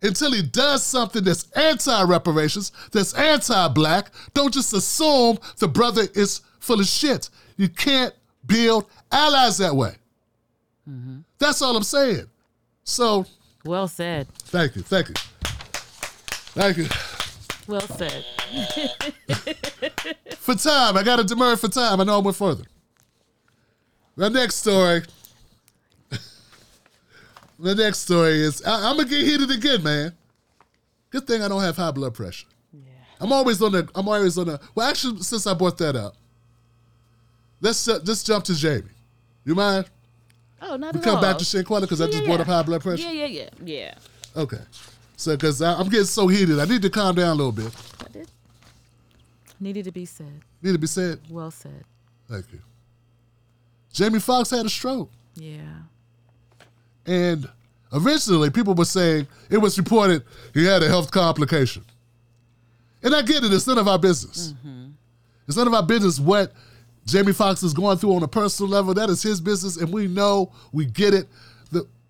until he does something that's anti-reparations, that's anti-black, don't just assume the brother is full of shit. You can't build allies that way. Mm-hmm. That's all I'm saying. So. Well said. Thank you, thank you. Thank you. Well said. For time. I got to demur for time. I know I went further. The next story. The next story is, I'm going to get heated again, man. Good thing I don't have high blood pressure. Yeah. I'm always on the, well, actually, since I brought that up, let's jump to Jamie. You mind? Oh, not at all. We come back to Shanquella because I just brought up high blood pressure. Yeah. Okay. So, because I'm getting so heated. I need to calm down a little bit. Needed to be said. Needed to be said? Well said. Thank you. Jamie Foxx had a stroke. Yeah. And originally, people were saying, it was reported he had a health complication. And I get it. It's none of our business. Mm-hmm. It's none of our business what Jamie Foxx is going through on a personal level. That is his business, and we know, we get it.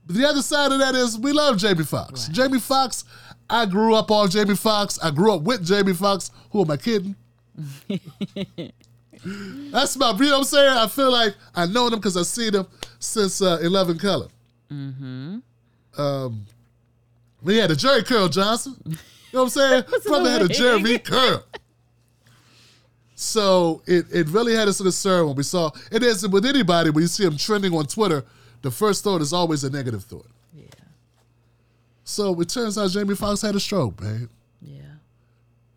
The other side of that is we love Jamie Foxx. Right. Jamie Foxx, I grew up on Jamie Foxx. I grew up with Jamie Foxx. Who am I kidding? That's my, you know what I'm saying? I feel like I've known him because I've seen him since In Love and Color. Mm-hmm. We had a Jerry Curl, Johnson. You know what I'm saying? Brother had a Jeremy Curl. So it really had us in a concern when we saw, it isn't with anybody, when you see him trending on Twitter, the first thought is always a negative thought. Yeah. So it turns out Jamie Foxx had a stroke, babe. Yeah.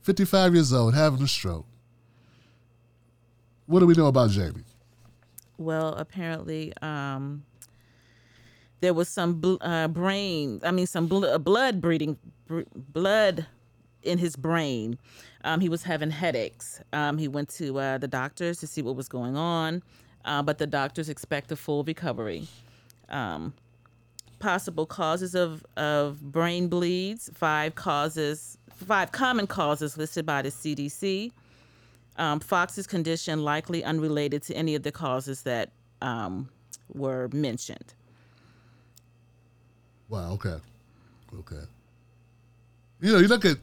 55 years old, having a stroke. What do we know about Jamie? Well, apparently there was some blood in his brain. He was having headaches. He went to the doctors to see what was going on, but the doctors expect a full recovery. Possible causes of brain bleeds, five common causes listed by the CDC. Fox's condition likely unrelated to any of the causes that were mentioned. Wow, okay. You know, you look at,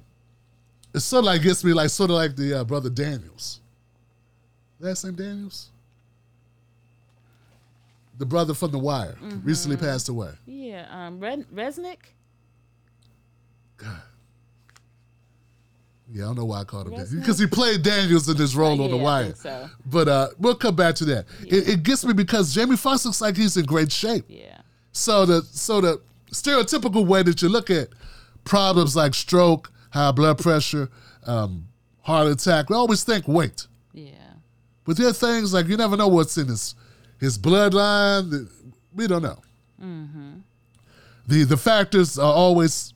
it sort of like gets me like, sort of like the brother Daniels. Last name Daniels? The brother from The Wire, mm-hmm. recently passed away. Yeah, Resnick? God. Yeah, I don't know why I called him Resnick. Daniels. Because he played Daniels in this role on The Wire. I think so. But we'll come back to that. Yeah. It gets me because Jamie Foxx looks like he's in great shape. Yeah. So the stereotypical way that you look at problems like stroke, high blood pressure, heart attack, we always think weight. Yeah. But there are things like you never know what's in his bloodline, we don't know. Mm-hmm. The factors are always,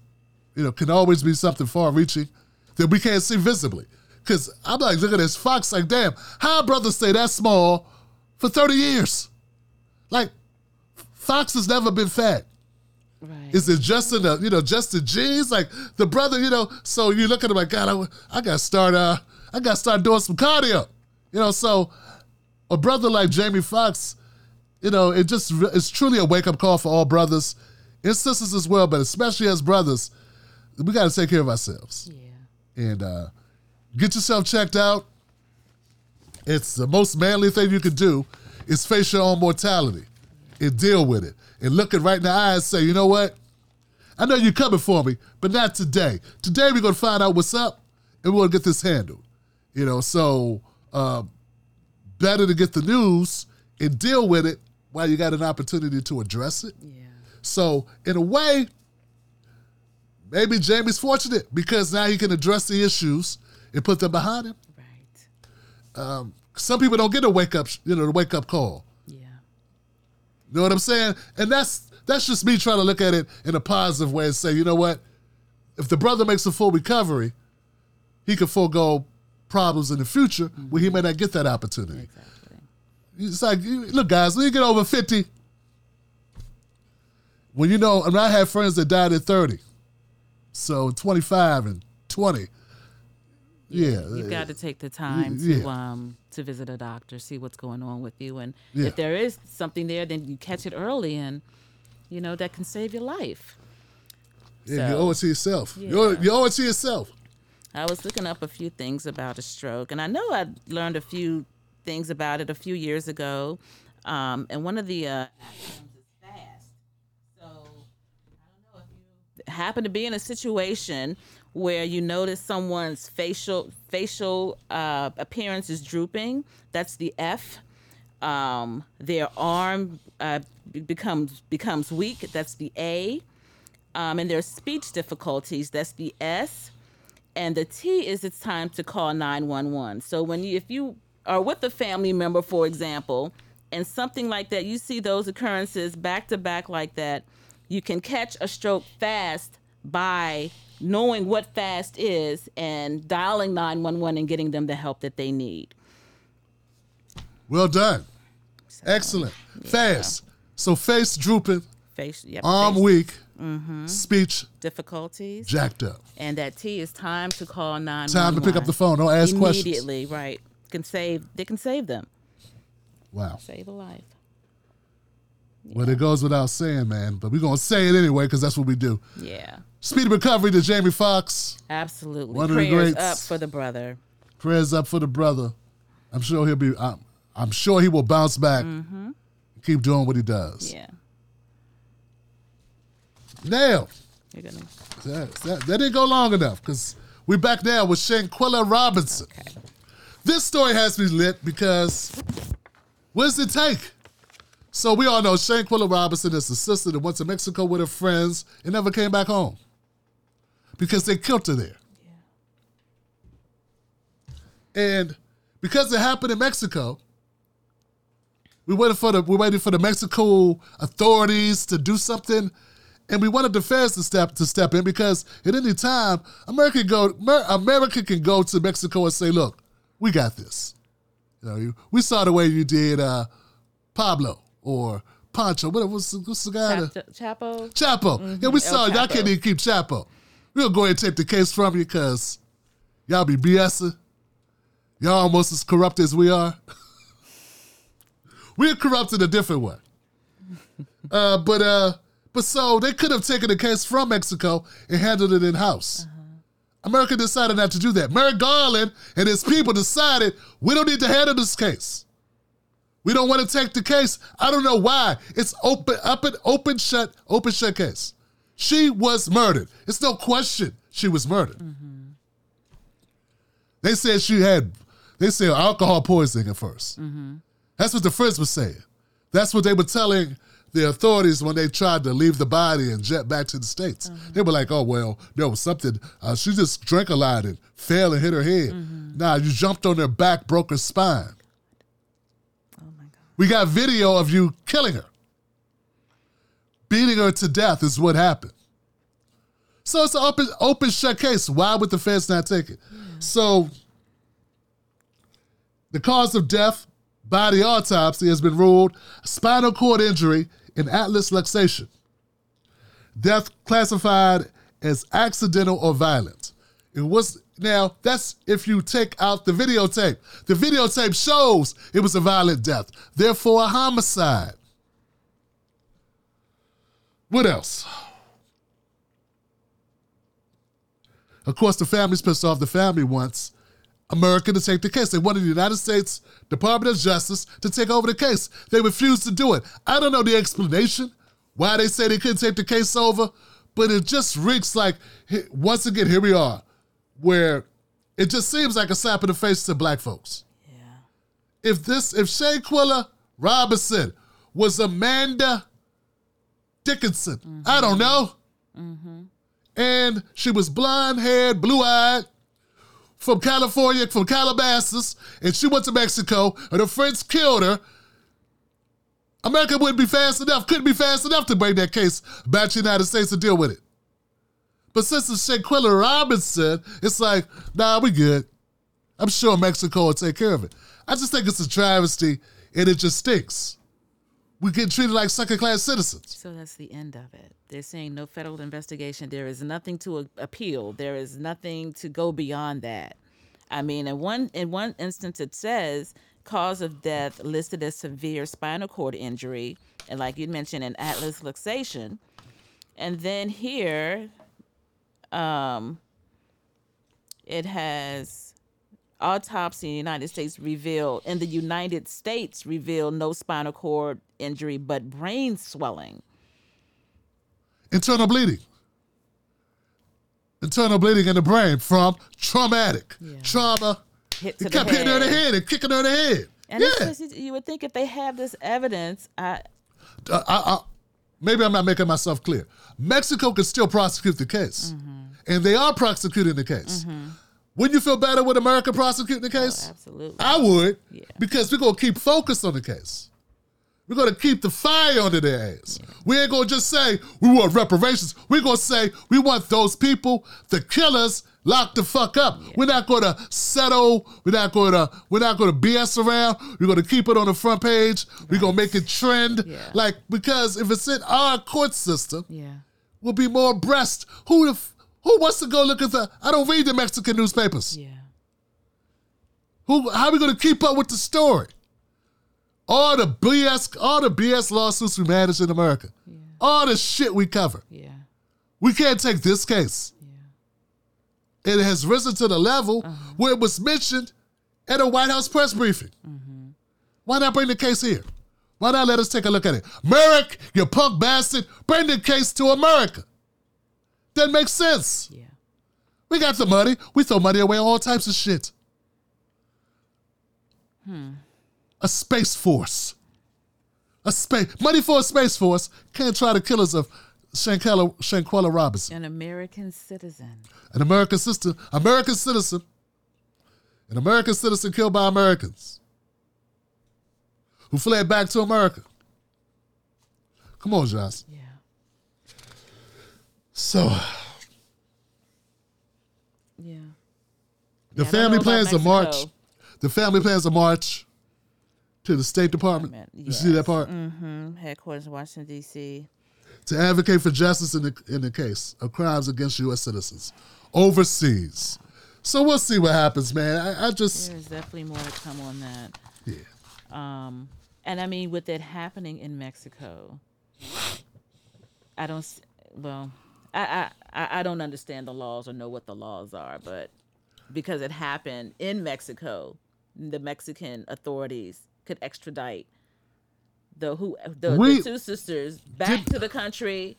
you know, can always be something far-reaching that we can't see visibly. Because I'm like, look at this Fox, like, damn, how brothers stay that small for 30 years? Like, Fox has never been fat. Right. Is it just in the, you know, just the jeans? Like, the brother, you know, so you look at him like, God, I got to start doing some cardio. You know, so a brother like Jamie Foxx, you know, it's truly a wake-up call for all brothers and sisters as well, but especially as brothers, we got to take care of ourselves. Yeah. And get yourself checked out. It's the most manly thing you can do is face your own mortality and deal with it. And look it right in the eye and say, you know what? I know you're coming for me, but not today. Today we're going to find out what's up and we're going to get this handled. You know, so better to get the news and deal with it while you got an opportunity to address it. Yeah. So in a way, maybe Jamie's fortunate because now he can address the issues and put them behind him. Right. Some people don't get a wake up, you know, the wake up call. Yeah. You know what I'm saying? And that's just me trying to look at it in a positive way and say, you know what? If the brother makes a full recovery, he can forego problems in the future where he may not get that opportunity. Exactly. It's like, look, guys, when you get over 50, when you know, I mean, I have friends that died at 30. So 25 and 20. Yeah. You've got to take the time to visit a doctor, see what's going on with you. And if there is something there, then you catch it early and, you know, that can save your life. Yeah, so, you owe it to yourself. Yeah. You owe it to yourself. I was looking up a few things about a stroke, and I know I learned a few things about it a few years ago. And one of the acronyms is FAST. So I don't know if you happen to be in a situation where you notice someone's facial appearance is drooping. That's the F. Their arm becomes weak. That's the A. And their speech difficulties. That's the S. And the T is it's time to call 911. So when you, if you are with a family member, for example, and something like that, you see those occurrences back to back like that, you can catch a stroke fast by knowing what fast is and dialing 911 and getting them the help that they need. Well done. So, excellent. Yeah. Fast. So face drooping. Arm weak. Mm-hmm. Speech difficulties, jacked up, and that T is time to call 911. Time to pick up the phone. Don't ask questions immediately. Right? They can save them. Wow, save a life. Yeah. Well, it goes without saying, man. But we're gonna say it anyway because that's what we do. Yeah. Speedy recovery to Jamie Foxx. Absolutely. One prayers of the greats. Up for the brother. Prayers up for the brother. I'm sure he'll be. I'm sure he will bounce back. Mm-hmm. And keep doing what he does. Yeah. Now, that didn't go long enough because we're back now with Shanquella Robinson. Okay. This story has to be lit because what's it take? So we all know Shanquella Robinson is the sister that went to Mexico with her friends and never came back home because they killed her there. Yeah. And because it happened in Mexico, we waited for the Mexico authorities to do something. And we wanted the feds to step in because at any time, America can go to Mexico and say, look, we got this. You know, we saw the way you did Pablo or Pancho. What's the guy? Chapo. Chapo. Mm-hmm. Yeah, we saw it. Y'all can't even keep Chapo. We'll go ahead and take the case from you because y'all be BSing. Y'all almost as corrupt as we are. We're corrupt in a different way. But so they could have taken the case from Mexico and handled it in-house. Uh-huh. America decided not to do that. Merrick Garland and his people decided, we don't need to handle this case. We don't want to take the case. I don't know why. It's open shut case. She was murdered. It's no question she was murdered. Mm-hmm. They said they said alcohol poisoning at first. Mm-hmm. That's what the friends were saying. That's what they were telling the authorities, when they tried to leave the body and jet back to the States, mm-hmm. they were like, oh, well, there was something. She just drank a lot and fell and hit her head. Mm-hmm. Nah, you jumped on her back, broke her spine. Oh, my God. We got video of you killing her. Beating her to death is what happened. So it's an open shut case. Why would the feds not take it? Mm-hmm. So the cause of death by the autopsy has been ruled spinal cord injury and atlas luxation. Death classified as accidental or violent. It was, now, that's if you take out the videotape. The videotape shows it was a violent death, therefore a homicide. What else? Of course, the family's pissed off. The family wants America to take the case. They wanted the United States Department of Justice to take over the case. They refused to do it. I don't know the explanation why they say they couldn't take the case over, but it just reeks like, once again, here we are, where it just seems like a slap in the face to black folks. Yeah. If Shanquella Robinson was Amanda Dickinson, mm-hmm. I don't know. Mm-hmm. And she was blonde-haired, blue-eyed, from California, from Calabasas, and she went to Mexico, and her friends killed her, America wouldn't be fast enough, couldn't be fast enough to bring that case back to the United States to deal with it. But since it's Shanquella Robinson, it's like, nah, we good. I'm sure Mexico will take care of it. I just think it's a travesty, and it just stinks. We get treated like second-class citizens. So that's the end of it. They're saying no federal investigation. There is nothing to appeal. There is nothing to go beyond that. I mean, in one instance, it says cause of death listed as severe spinal cord injury, and like you mentioned, an atlas luxation. And then here, it has autopsy in the United States revealed, in the United States revealed no spinal cord injury, but brain swelling. Internal bleeding. Internal bleeding in the brain from traumatic. Yeah. Trauma. Hit to it the kept head. Hitting her in the head and kicking her in the head. And yeah. You would think if they have this evidence, maybe I'm not making myself clear. Mexico can still prosecute the case. Mm-hmm. And they are prosecuting the case. Mm-hmm. Wouldn't you feel better with America prosecuting the case? Oh, absolutely. I would, yeah. Because we're going to keep focused on the case. We're going to keep the fire under their ass. Yeah. We ain't going to just say we want reparations. We're going to say we want those people, the killers, locked the fuck up. Yeah. We're not going to settle. We're not going to BS around. We're going to keep it on the front page. Right. We're going to make it trend. Yeah. Like, because if it's in our court system, yeah, we'll be more abreast. Who wants to go look at the... I don't read the Mexican newspapers. Yeah. How are we going to keep up with the story? All the BS lawsuits we manage in America. Yeah. All the shit we cover. Yeah. We can't take this case. Yeah. It has risen to the level where it was mentioned at a White House press briefing. Mm-hmm. Why not bring the case here? Why not let us take a look at it? Merrick, you punk bastard, bring the case to America. That makes sense. Yeah. We got the money. We throw money away on all types of shit. A space force. Money for a space force. Can't try the killers of Shanquella Robinson. An American citizen. An American citizen killed by Americans who fled back to America. Come on, Josh. Yeah. So, yeah. The family plans a march. The family plans a march to the State Department. Yes. You see that part? Mm-hmm. Headquarters in Washington, D.C. To advocate for justice in the case of crimes against U.S. citizens overseas. So we'll see what happens, man. There's definitely more to come on that. Yeah. And I mean, with it happening in Mexico, I don't understand the laws or know what the laws are, but because it happened in Mexico, the Mexican authorities could extradite the two sisters back to the country.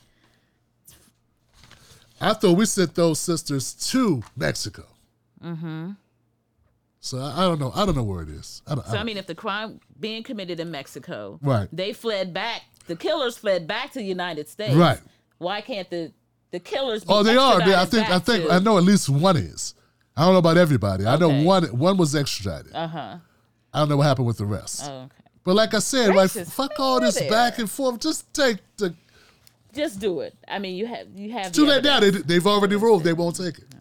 I thought we sent those sisters to Mexico. Mm-hmm. So I don't know where it is. I mean, if the crime being committed in Mexico, right, they fled back. The killers fled back to the United States. Right. Why can't the killers be extradited? Oh, they are. I think I know at least one is. I don't know about everybody. Okay. I know one was extradited. Uh-huh. I don't know what happened with the rest. Oh, okay. But like I said, like, fuck all this back and forth. Just do it. I mean, you have it's too late now. They've already ruled. They won't take it. No.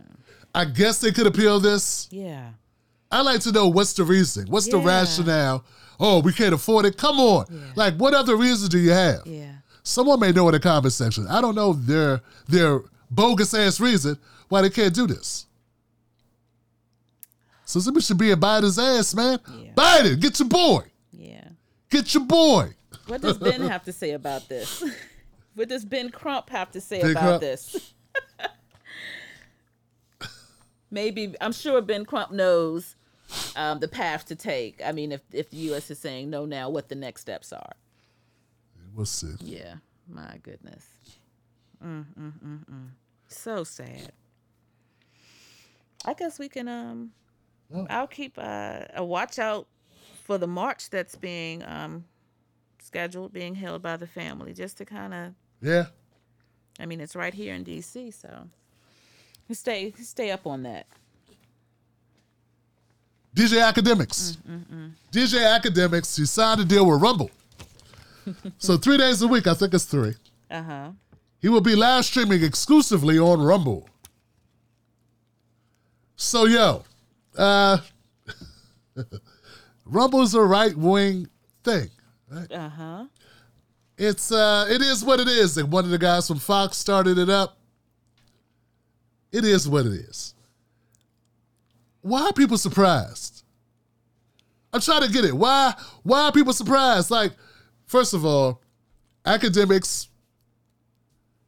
I guess they could appeal this. Yeah. I like to know what's the reason. What's the rationale? Oh, we can't afford it. Come on. Yeah. Like, what other reason do you have? Yeah. Someone may know in the comment section. I don't know their bogus-ass reason why they can't do this. So somebody should be in Biden's ass, man. Yeah. Biden, get your boy. Yeah. Get your boy. What does Ben have to say about this? What does Ben Crump have to say about this? Maybe, I'm sure Ben Crump knows the path to take. I mean, if the U.S. is saying no now, what the next steps are. What's it? Yeah, my goodness. So sad. I guess we can, I'll keep a watch out for the march that's being scheduled, being held by the family, just to kind of. Yeah. I mean, it's right here in D.C., so stay up on that. DJ Akademiks. DJ Akademiks, she signed a deal with Rumble. So 3 days a week, I think it's 3. Uh-huh. He will be live streaming exclusively on Rumble. So, yo, Rumble's a right-wing thing, right? Uh-huh. It is what it is. And one of the guys from Fox started it up. It is what it is. Why are people surprised? I'm trying to get it. Why are people surprised? Like, first of all, Akademiks,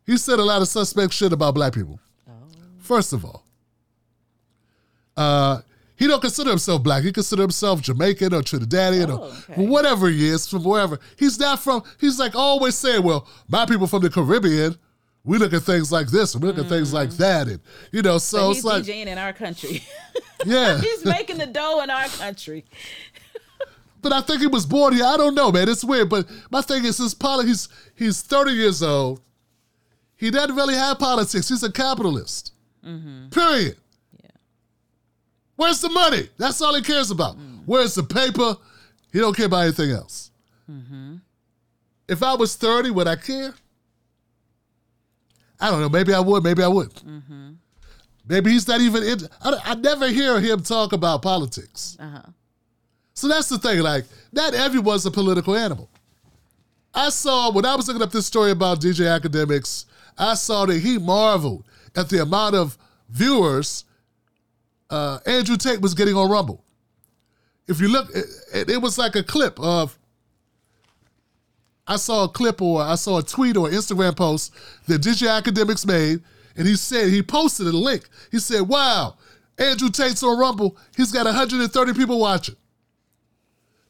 he said a lot of suspect shit about black people. Oh. First of all. He don't consider himself black. He considers himself Jamaican or Trinidadian or whatever he is, from wherever. He's not from, he's like always saying, well, my people from the Caribbean, we look at things like this, and we look at things like that. And, you know, so it's like. He's DJing in our country. Yeah. He's making the dough in our country. But I think he was born here. I don't know, man. It's weird. But my thing is, he's 30 years old. He doesn't really have politics. He's a capitalist. Mm-hmm. Period. Where's the money? That's all he cares about. Where's the paper? He don't care about anything else. Mm-hmm. If I was 30, would I care? I don't know. Maybe I would. Maybe I wouldn't. Mm-hmm. Maybe he's not even in. I never hear him talk about politics. Uh-huh. So that's the thing. Like, not everyone's a political animal. I saw, when I was looking up this story about DJ Akademiks, I saw that he marveled at the amount of viewers Andrew Tate was getting on Rumble. If you look, it was like a clip of, I saw a clip or I saw a tweet or Instagram post that DJ Akademiks made, and he said, he posted a link. He said, wow, Andrew Tate's on Rumble. He's got 130 people watching.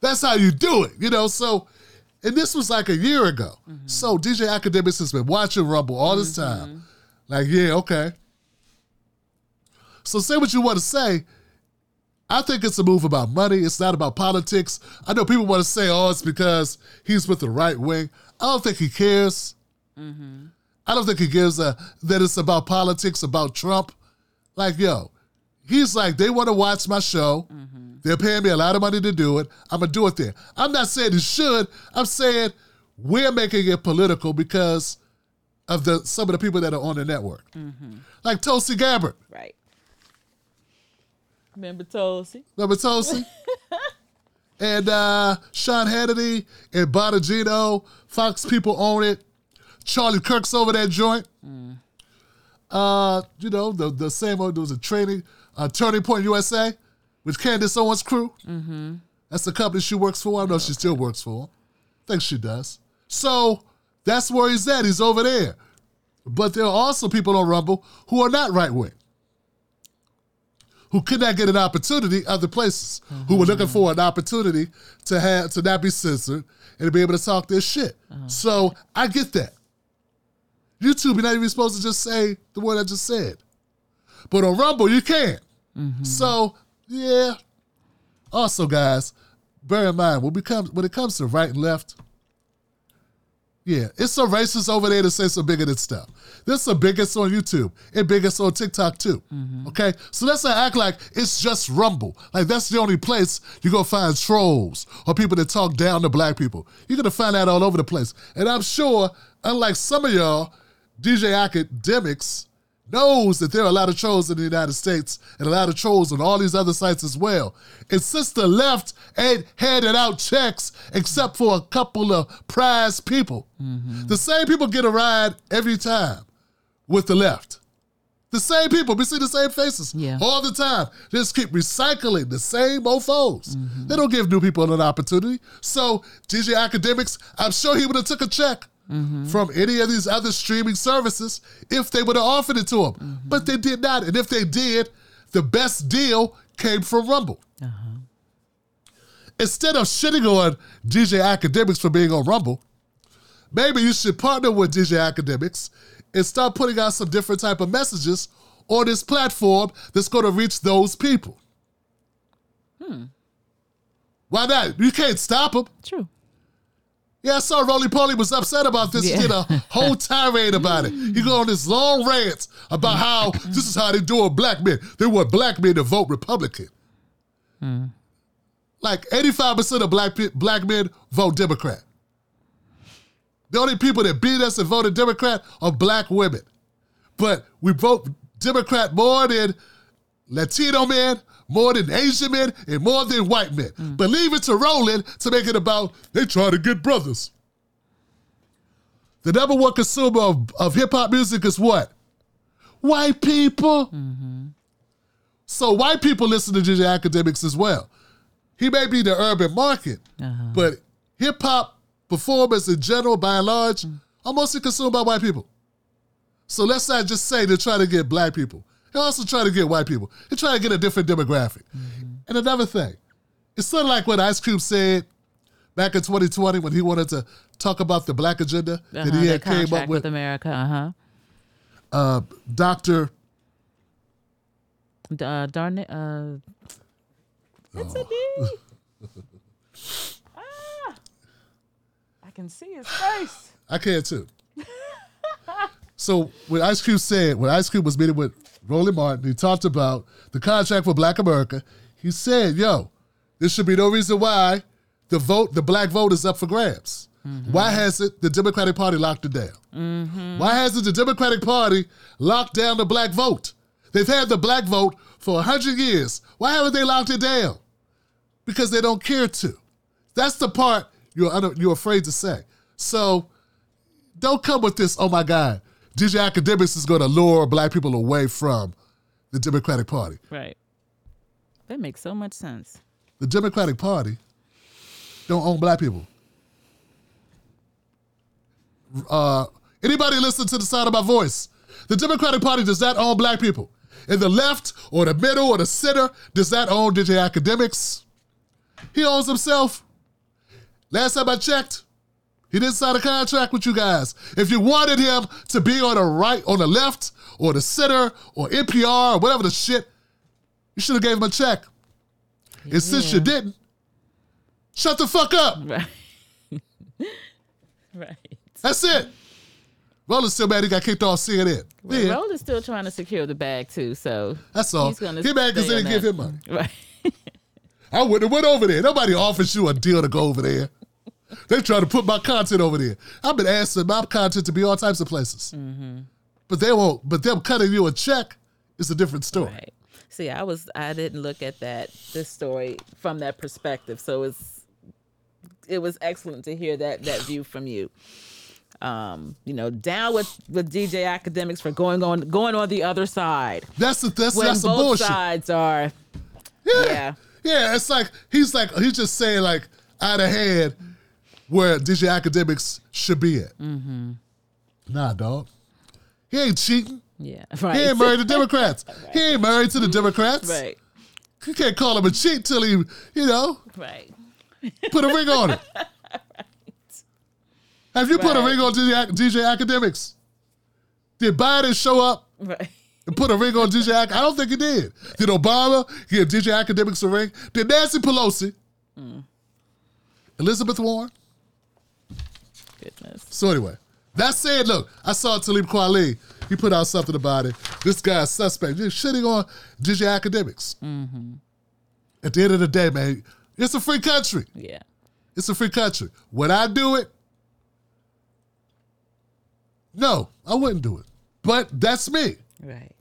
That's how you do it, you know? So, and this was like a year ago. Mm-hmm. So DJ Akademiks has been watching Rumble all this time. Like, yeah, okay. So say what you want to say. I think it's a move about money. It's not about politics. I know people want to say, oh, it's because he's with the right wing. I don't think he cares. Mm-hmm. I don't think he gives that it's about politics, about Trump. Like, yo, he's like, they want to watch my show. Mm-hmm. They're paying me a lot of money to do it. I'm going to do it there. I'm not saying he should. I'm saying we're making it political because of some of the people that are on the network. Mm-hmm. Like Tulsi Gabbard. Right. Remember Tulsi? And Sean Hannity and Bonagino, Fox people own it. Charlie Kirk's over that joint. Mm. You know, the same old, there was a Turning Point USA with Candace Owens' crew. Mm-hmm. That's the company she works for. I don't know if she still works for. I think she does. So that's where he's at. He's over there. But there are also people on Rumble who are not right-wing, who could not get an opportunity other places, who were looking for an opportunity to not be censored and to be able to talk their shit. So I get that. YouTube, you're not even supposed to just say the word I just said. But on Rumble, you can. So, yeah. Also, guys, bear in mind, when it comes to right and left, yeah, it's some racists over there to say some bigoted stuff. There's some bigots on YouTube and bigots on TikTok too, okay? So let's not act like it's just Rumble. Like that's the only place you're gonna find trolls or people that talk down to black people. You're gonna find that all over the place. And I'm sure, unlike some of y'all, DJ Akademiks knows that there are a lot of trolls in the United States and a lot of trolls on all these other sites as well. And since the left ain't handed out checks except for a couple of prize people, the same people get a ride every time with the left. The same people, we see the same faces all the time. They just keep recycling the same mofos. They don't give new people an opportunity. So DJ Akademiks, I'm sure he would have took a check from any of these other streaming services if they would have offered it to him. But they did not. And if they did, the best deal came from Rumble. Instead of shitting on DJ Akademiks for being on Rumble, maybe you should partner with DJ Akademiks and start putting out some different type of messages on this platform that's going to reach those people. Why not? You can't stop him. True. Yeah, I saw Roly Poly was upset about this. Yeah. He did a whole tirade about it. He go on this long rant about how this is how they do with black men. They want black men to vote Republican. Like 85% of black men vote Democrat. The only people that beat us and voted Democrat are black women. But we vote Democrat more than Latino men, more than Asian men, and more than white men. But leave it to Roland to make it about they try to get brothers. The number one consumer of hip-hop music is what? White people. So white people listen to DJ Akademiks as well. He may be the urban market, but hip-hop performers in general, by and large, are mostly consumed by white people. So let's not just say they're trying to get black people. They're also trying to get white people. They're trying to get a different demographic. And another thing, it's sort of like what Ice Cube said back in 2020 when he wanted to talk about the black agenda that he had came up with America. I can see his face. I can too. So when Ice Cube said, when Ice Cube was meeting with Roland Martin, he talked about the contract for black America. He said, yo, there should be no reason why the black vote is up for grabs. Why hasn't the Democratic Party locked it down? Why hasn't the Democratic Party locked down the black vote? They've had the black vote for 100 years. Why haven't they locked it down? Because they don't care to. That's the part you're afraid to say. So don't come with this, oh my God, DJ Akademiks is going to lure black people away from the Democratic Party. Right. That makes so much sense. The Democratic Party don't own black people. Anybody listen to the sound of my voice? The Democratic Party does not own black people. And the left or the middle or the center does not own DJ Akademiks. He owns himself. Last time I checked, he didn't sign a contract with you guys. If you wanted him to be on the right, on the left, or the center, or NPR, or whatever the shit, you should have gave him a check. Yeah. And since you didn't, shut the fuck up. Right. Right. That's it. Roland's still mad he got kicked off CNN. Well, yeah. Roland's still trying to secure the bag, too, so. That's all. He's mad because they didn't give him money. Right. I wouldn't have went over there. Nobody offers you a deal to go over there. They try to put my content over there. I've been asking my content to be all types of places. But they won't. But them cutting you a check is a different story. Right. See, I didn't look at this story from that perspective. So it was excellent to hear that view from you. Down with DJ Akademiks for going on the other side. That's the bullshit. Both sides are. Yeah. It's like he's just saying like out of hand. Where DJ Akademiks should be at. Nah, dog. He ain't cheating. Yeah, right. He ain't married to Democrats. Right. He ain't married to the Democrats. Right. You can't call him a cheat till he, Right. Put a ring on it. Right. Have you put a ring on DJ Akademiks? Did Biden show up and put a ring on DJ Akademiks? I don't think he did. Right. Did Obama give DJ Akademiks a ring? Did Nancy Pelosi? Elizabeth Warren? Goodness. So anyway, that said, look, I saw Talib Kweli. He put out something about it. This guy's suspect. You're shitting on DJ Akademiks. At the end of the day, man, it's a free country. Yeah. It's a free country. Would I do it? No, I wouldn't do it. But that's me. Right.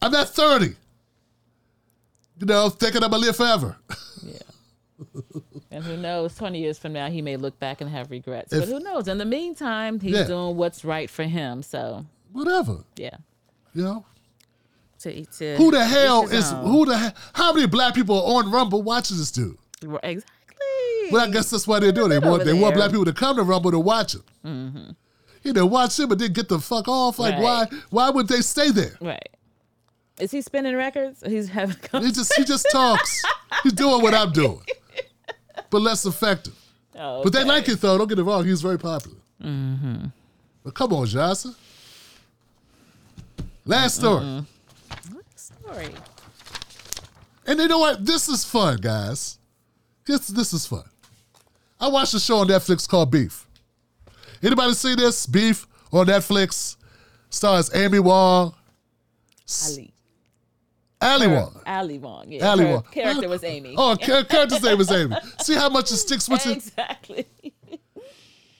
I'm not 30. Thinking I'm going to live forever. Yeah. And who knows, 20 years from now, he may look back and have regrets. But who knows? In the meantime, he's doing what's right for him. So whatever. Yeah. How many black people are on Rumble watching this dude? Exactly. Well, I guess that's why they're doing it. They want black people to come to Rumble to watch him. Watch him, but then get the fuck off. Like, why would they stay there? Right. Is he spinning records? He just talks. He's doing what I'm doing. but less effective. Oh, okay. But they like it, though. Don't get it wrong. He was very popular. Mm-hmm. But come on, Johnson. Last story. Mm-hmm. Last story. And you know what? This is fun, guys. This is fun. I watched a show on Netflix called Beef. Anybody see this? Beef on Netflix stars Amy Wong. Ali Wong. Yeah. Ali Wong. Character was Amy. Oh, character's name was Amy. See how much it sticks with you? Exactly.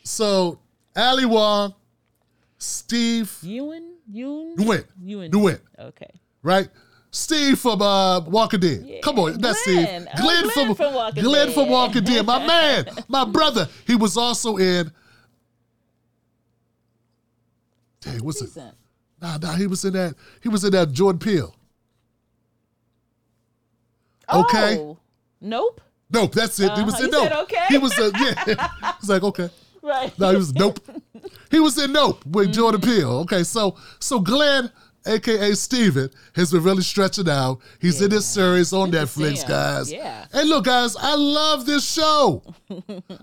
So, Ali Wong, Steve. Yeun. Okay. Right? Steve from Walking Dead. Yeah. Come on, that's Steve. Glenn from Walking Dead. My man, my brother. He was also in. Hey, what's it? Nah, he was in that. He was in that Jordan Peele. Okay. Oh, nope. That's it. He was in Nope. Okay. He was yeah. He's like okay. Right. No, he was Nope. He was in Nope with Jordan Peele. Okay, so Glenn, AKA Steven, has been really stretching out. He's in this series on Netflix, guys. Yeah. And look, guys, I love this show.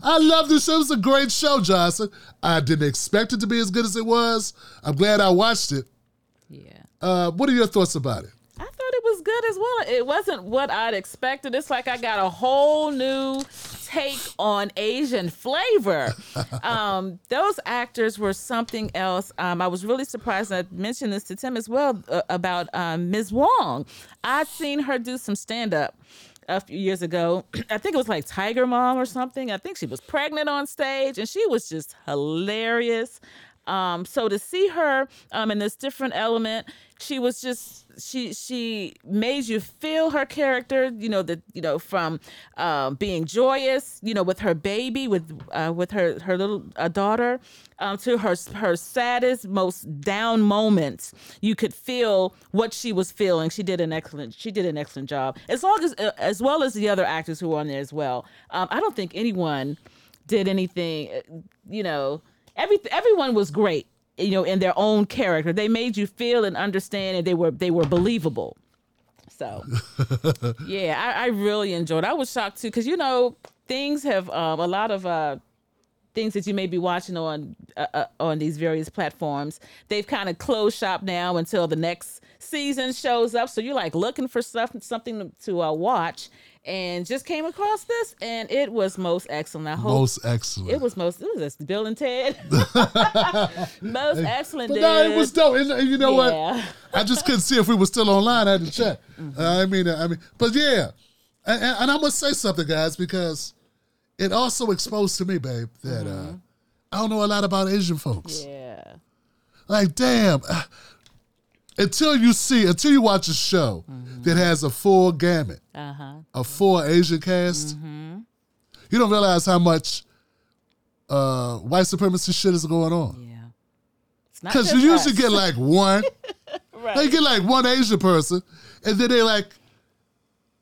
I love this show. It's a great show, Johnson. I didn't expect it to be as good as it was. I'm glad I watched it. Yeah. What are your thoughts about it? I thought it was good as well. It wasn't what I'd expected. It's like I got a whole new take on Asian flavor. Those actors were something else. I was really surprised, and I mentioned this to Tim as well, about Ms. Wong. I'd seen her do some stand-up a few years ago. I think it was like Tiger Mom or something. I think she was pregnant on stage, and she was just hilarious. So to see her in this different element, she was just she made you feel her character, from being joyous, with her baby, with her little daughter, to her saddest, most down moments. You could feel what she was feeling. She did an excellent job, as well as the other actors who were on there as well. I don't think anyone did anything, Everyone was great, in their own character. They made you feel and understand, and they were believable. So, yeah, I really enjoyed it. I was shocked too, because things have a lot of things that you may be watching on these various platforms. They've kind of closed shop now until the next season shows up. So you're like looking for something to watch. And just came across this, and it was most excellent. I hope most excellent. It was Bill and Ted. Most excellent. But no, it was dope. And you know what? I just couldn't see if we were still online. I had to check. Mm-hmm. But yeah. And I must say something, guys, because it also exposed to me, babe, that I don't know a lot about Asian folks. Yeah. Like, damn. Until you watch a show that has a full gamut, a full Asian cast, you don't realize how much white supremacy shit is going on. Yeah, because you usually get like one, right. They get like one Asian person, and then they like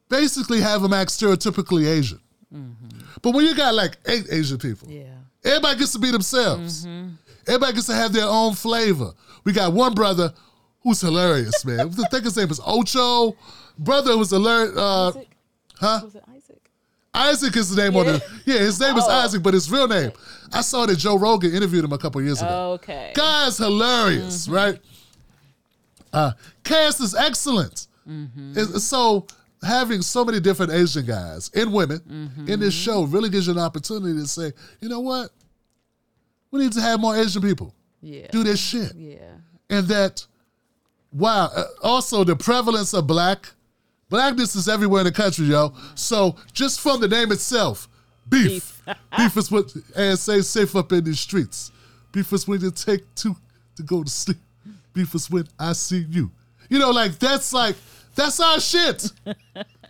basically have them act stereotypically Asian. Mm-hmm. But when you got like 8 Asian people, everybody gets to be themselves. Mm-hmm. Everybody gets to have their own flavor. We got one brother. Who's hilarious, man? I think his name was Ocho. Brother was hilarious. Isaac? Huh? Was it Isaac? Isaac is the name on the. Yeah, his name is Isaac, but his real name. Okay. I saw that Joe Rogan interviewed him a couple years ago. Okay. Guy's hilarious, right? Cast is excellent. Mm-hmm. So having so many different Asian guys and women in this show really gives you an opportunity to say, you know what? We need to have more Asian people. Yeah. Do this shit. Yeah. And that. Wow. Also, the prevalence of blackness is everywhere in the country, yo. So just from the name itself, beef. Beef is what, and say safe up in these streets. Beef is when you take two to go to sleep. Beef is when I see you. That's our shit.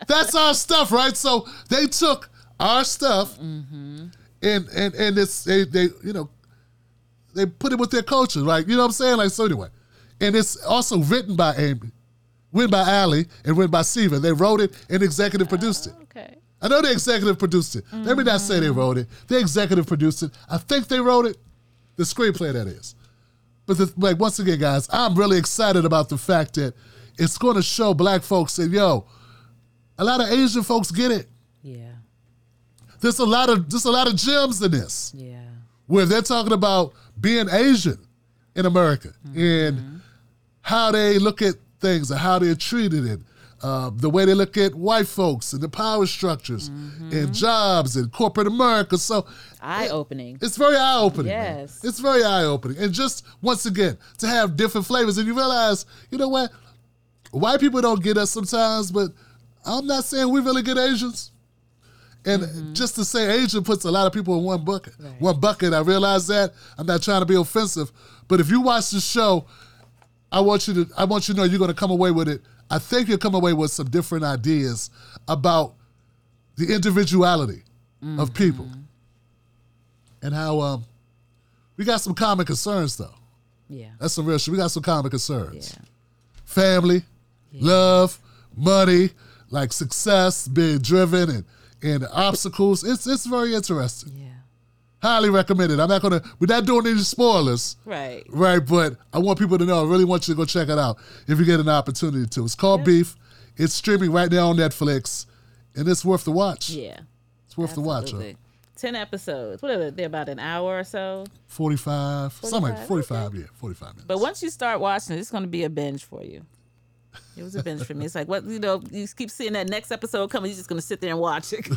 That's our stuff, right? So they took our stuff and it's, they put it with their culture, right? You know what I'm saying? So anyway. And it's also written by Amy, written by Ali, and written by Steven. They wrote it and executive produced it. Okay. I know they executive produced it. Let me not say they wrote it. They executive produced it. I think they wrote it. The screenplay, that is. But once again, guys, I'm really excited about the fact that it's going to show black folks that, a lot of Asian folks get it. Yeah. There's a lot of gems in this. Yeah. Where they're talking about being Asian in America, mm-hmm. and how they look at things and how they're treated, and the way they look at white folks and the power structures, mm-hmm. and jobs and corporate America. So eye-opening. It's very eye-opening. Yes. Man. It's very eye-opening. And just, once again, to have different flavors. And you realize, you know what? White people don't get us sometimes, but I'm not saying we really get Asians. And mm-hmm. just to say Asian puts a lot of people in one bucket. Right. One bucket, I realize that. I'm not trying to be offensive. But if you watch the show, I want you to know you're going to come away with it. I think you'll come away with some different ideas about the individuality mm-hmm. of people. And how we got some common concerns, though. Yeah. That's some real shit. We got some common concerns. Yeah. Family, yeah. love, money, like success, being driven, and obstacles. It's very interesting. Yeah. Highly recommended. We're not doing any spoilers. Right. Right, but I want people to know. I really want you to go check it out if you get an opportunity to. It's called Beef. It's streaming right now on Netflix, and it's worth the watch. Yeah. It's worth the watch. Huh? 10 episodes. What are they, about an hour or so? 45. Something like 45, yeah, 45 minutes. But once you start watching it, it's going to be a binge for you. It was a binge for me. It's like, what, you know, you keep seeing that next episode coming, you're just going to sit there and watch it.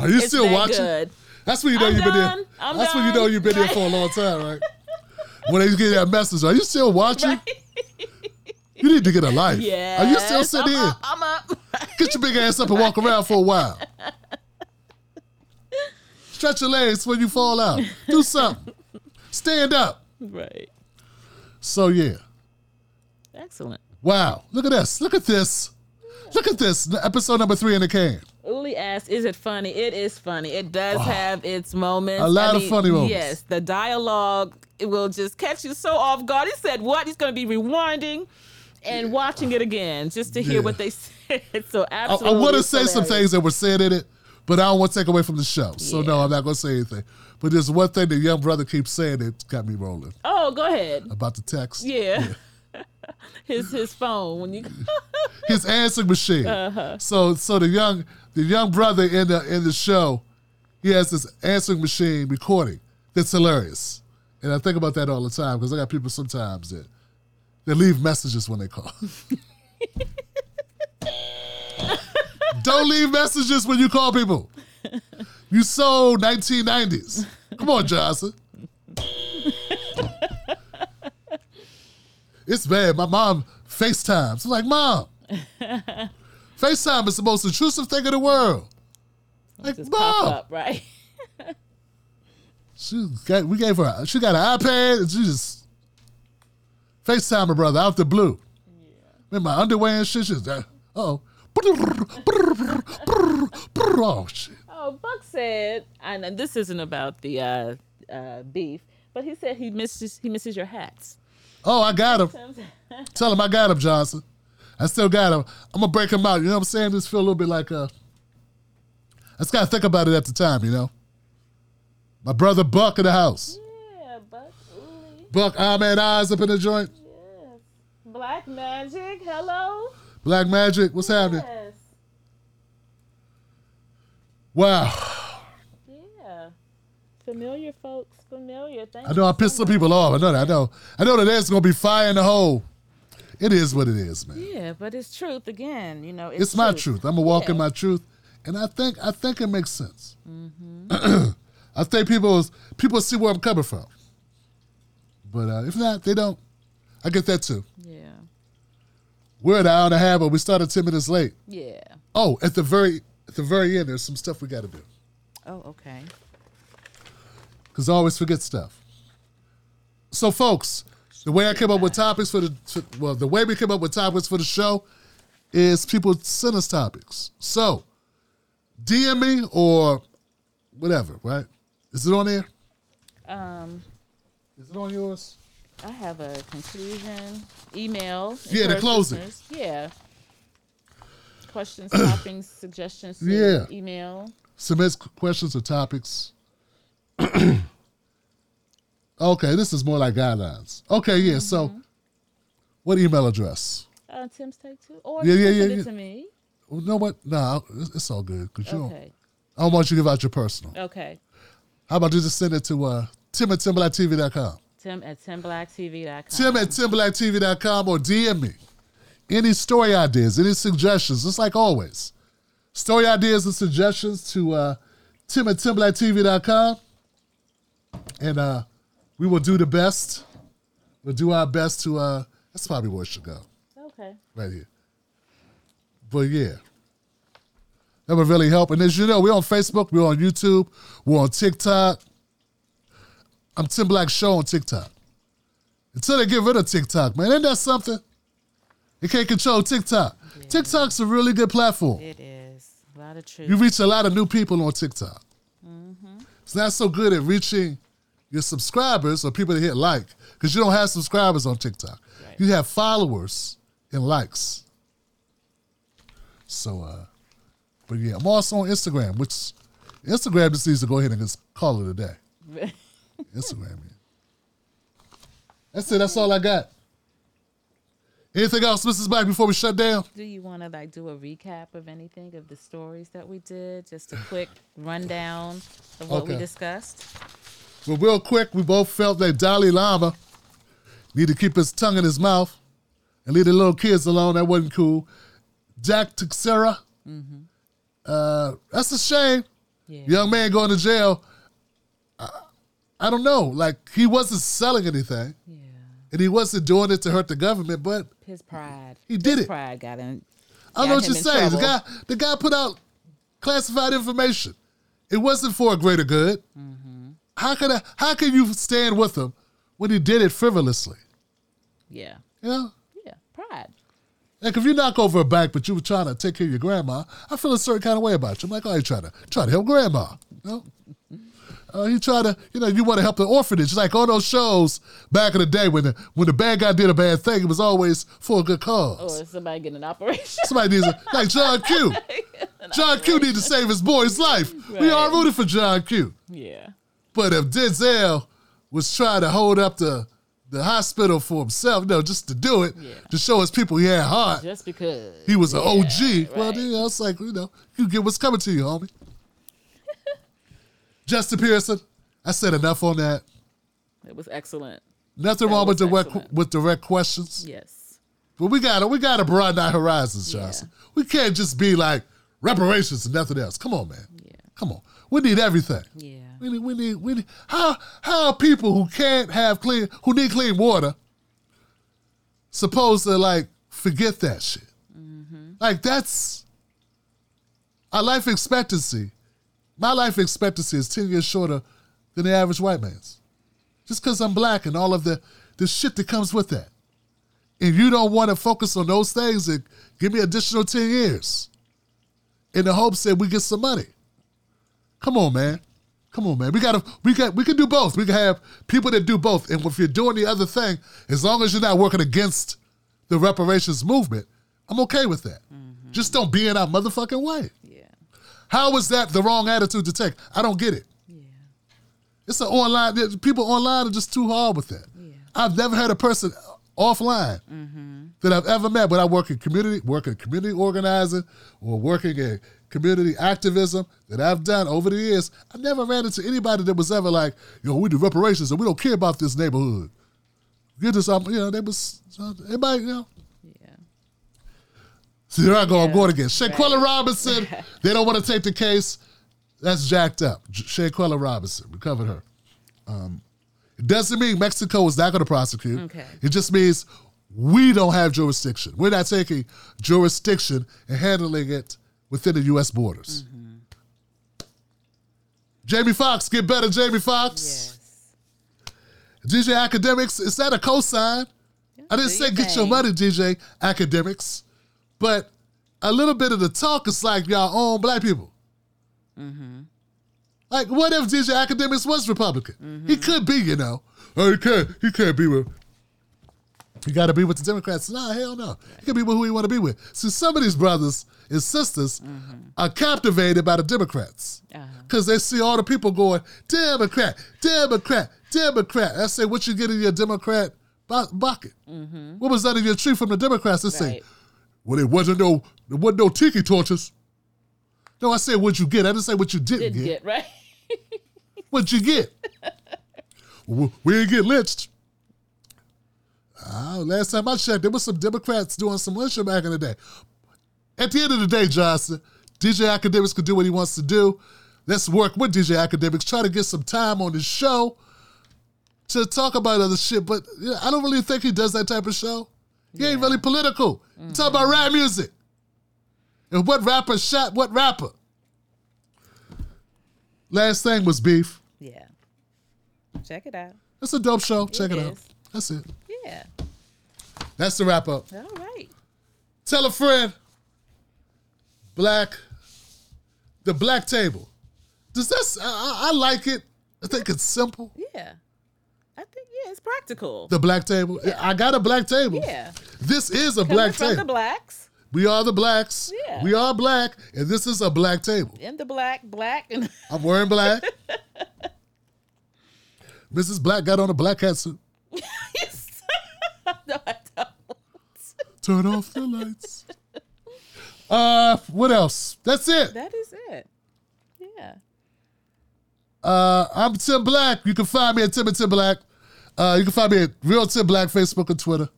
Are you still watching? Good. That's when you know you've been there. That's when you know you've been there for a long time, right? When they get that message, are you still watching? Right. You need to get a life. Yeah. Are you still sitting in? I'm up. Get your big ass up and walk around for a while. Stretch your legs when you fall out. Do something. Stand up. Right. So, yeah. Excellent. Wow. Look at this. Look at this. Look at this. Episode number 3 in the can. Uli asked, is it funny? It is funny. It does have its moments. A lot of funny moments. Yes. The dialogue, it will just catch you so off guard. He said what? He's going to be rewinding and watching it again just to hear what they said. So absolutely. I want to say some things that were said in it, but I don't want to take away from the show. So no, I'm not going to say anything. But there's one thing the young brother keeps saying that got me rolling. Oh, go ahead. About the text. Yeah. His phone when you his answering machine. Uh-huh. So the young brother in the show, he has this answering machine recording that's hilarious, and I think about that all the time because I got people sometimes that they leave messages when they call. Don't leave messages when you call people. You sold 1990s. Come on, Johnson. It's bad. My mom FaceTimes. I'm like, Mom, FaceTime is the most intrusive thing in the world. Like, Mom, pop up, right? She got an iPad, and she just FaceTime her brother out the blue. Yeah. In my underwear and shit, she's like, uh-oh. Oh, shit. Oh, Buck said, and this isn't about the beef, but he said he misses your hats. Oh, I got him. Tell him I got him, Johnson. I still got him. I'm going to break him out. You know what I'm saying? Just feel a little bit like I just got to think about it at the time, you know? My brother Buck in the house. Yeah, Buck. Ooh. Buck, Ahmed Eyes up in the joint. Yes. Black Magic, hello. Black Magic, what's happening? Yes. Wow. Yeah. Familiar folks. Familiar. Thank I know I pissed some people off. I know that. I know that there's going to be fire in the hole. It is what it is, man. Yeah, but it's truth again. You know, it's my truth. I'm going to walk in my truth. And I think it makes sense. Mm-hmm. I think people see where I'm coming from. But if not, they don't. I get that too. Yeah. We're an hour and a half, but we started 10 minutes late. Yeah. Oh, at the very end, there's some stuff we got to do. Oh, okay. Because I always forget stuff. So, folks, the way I came up with topics for the show is people send us topics. So, DM me or whatever, right? Is it on there? Is it on yours? I have a conclusion email. Yeah, the closing. Yeah. Questions, topics, suggestions. Yeah. Email. Submit questions or topics. Okay, this is more like guidelines. Okay, yeah, mm-hmm. So what email address? Tim's Take Two. Or you can send it to me. Well, you know what? No, it's all good. Cause okay. I don't want you to give out your personal. Okay. How about you just send it to Tim at TimBlackTV.com. Tim at TimBlackTV.com. Tim at TimBlackTV.com, or DM me. Any story ideas, any suggestions, just like always. Story ideas and suggestions to Tim at TimBlackTV.com. And we will do the best. We'll do our best to, that's probably where it should go. Okay. Right here. But yeah. That would really help. And as you know, we're on Facebook, we're on YouTube, we're on TikTok. I'm Tim Black Show on TikTok. Until they get rid of TikTok, man, ain't that something? You can't control TikTok. Yeah. TikTok's a really good platform. It is. A lot of truth. You reach a lot of new people on TikTok. Mm-hmm. It's not so good at reaching your subscribers or people that hit like, because you don't have subscribers on TikTok. Right. You have followers and likes. So, but yeah, I'm also on Instagram, which Instagram just needs to go ahead and just call it a day. Instagram, yeah. That's it. That's all I got. Anything else, Mrs. Black, before we shut down? Do you want to like do a recap of anything of the stories that we did? Just a quick rundown of what we discussed. Well, real quick, we both felt that Dalai Lama needed to keep his tongue in his mouth and leave the little kids alone. That wasn't cool. Jack Teixeira. Mm-hmm. That's a shame. Yeah. Young man going to jail. I don't know. Like, he wasn't selling anything. Yeah. And he wasn't doing it to hurt the government, but his pride. He did it. His pride got him. I don't know what you're saying. The guy put out classified information. It wasn't for a greater good. Mm-hmm. How can you stand with him when he did it frivolously? Yeah. You know? Yeah. Pride. Like, if you knock over a bank, but you were trying to take care of your grandma, I feel a certain kind of way about you. I'm like, oh, you trying to help grandma, you know? You try to, you know, you want to help the orphanage. Like all those shows back in the day when the bad guy did a bad thing, it was always for a good cause. Or somebody getting an operation. Somebody needs like John Q. John Q needs to save his boy's life. Right. We all rooted for John Q. Yeah. But if Denzel was trying to hold up the hospital for himself, you know, just to do it, to show his people he had heart. Just because. He was an OG. Right. Well, then, you know, it's like, you know, you get what's coming to you, homie. Justin Pearson, I said enough on that. It was excellent. Nothing wrong with direct questions. Yes. But we gotta broaden our horizons, Johnson. Yeah. We can't just be like reparations and nothing else. Come on, man. Yeah. Come on. We need everything. Yeah. We need how are people who can't have who need clean water supposed to like forget that shit? Mm-hmm. Like, that's our life expectancy. My life expectancy is 10 years shorter than the average white man's. Just because I'm black and all of the shit that comes with that. And you don't want to focus on those things and give me additional 10 years in the hopes that we get some money. Come on, man. Come on, man. We can do both. We can have people that do both. And if you're doing the other thing, as long as you're not working against the reparations movement, I'm okay with that. Mm-hmm. Just don't be in our motherfucking way. How is that the wrong attitude to take? I don't get it. Yeah. It's people online are just too hard with that. Yeah. I've never had a person offline that I've ever met, but I work in community organizing or working in community activism that I've done over the years. I never ran into anybody that was ever like, you know, we do reparations and we don't care about this neighborhood. Get this, you know, they was, everybody, you know. So here I go, I'm going again. Shanquella Robinson, they don't want to take the case. That's jacked up. Shanquella Robinson, we covered her. It doesn't mean Mexico is not going to prosecute. Okay. It just means we don't have jurisdiction. We're not taking jurisdiction and handling it within the U.S. borders. Mm-hmm. Jamie Foxx, get better, Jamie Foxx. Yes. DJ Akademiks, is that a cosign? Yeah, I didn't say get your money, DJ Akademiks. But a little bit of the talk is like y'all own black people. Mm-hmm. Like, what if DJ Akademiks was Republican? Mm-hmm. He could be, you know. Oh, he can't be with. You got to be with the Democrats. Nah, hell no. He can be with who he want to be with. See, some of these brothers and sisters are captivated by the Democrats because they see all the people going, Democrat, Democrat, Democrat. I say, what you get in your Democrat bucket? Mm-hmm. What was under your tree from the Democrats? They say, well, there wasn't no tiki torches. No, I said what you get. I didn't say what you didn't get. Right? What you get? We didn't get lynched. Last time I checked, there was some Democrats doing some lynching back in the day. At the end of the day, Johnson, DJ Akademiks can do what he wants to do. Let's work with DJ Akademiks, try to get some time on his show to talk about other shit. But you know, I don't really think he does that type of show. He ain't really political. Mm-hmm. He talk about rap music. And what rapper shot what rapper? Last thing was Beef. Yeah. Check it out. It's a dope show. Check it out. That's it. Yeah. That's the wrap up. All right. Tell a friend. The Black Table. I like it. I think it's simple. Yeah. It's practical. The Black Table. Yeah. I got a Black Table. Yeah. This is a Black Table. From the blacks. We are the blacks. Yeah. We are black, and this is a Black Table. In the black. And I'm wearing black. Mrs. Black got on a black hat suit. Yes. No, I don't. Turn off the lights. What else? That's it. That is it. Yeah. I'm Tim Black. You can find me at Tim and Tim Black. You can find me at Real Tim Black, Facebook and Twitter.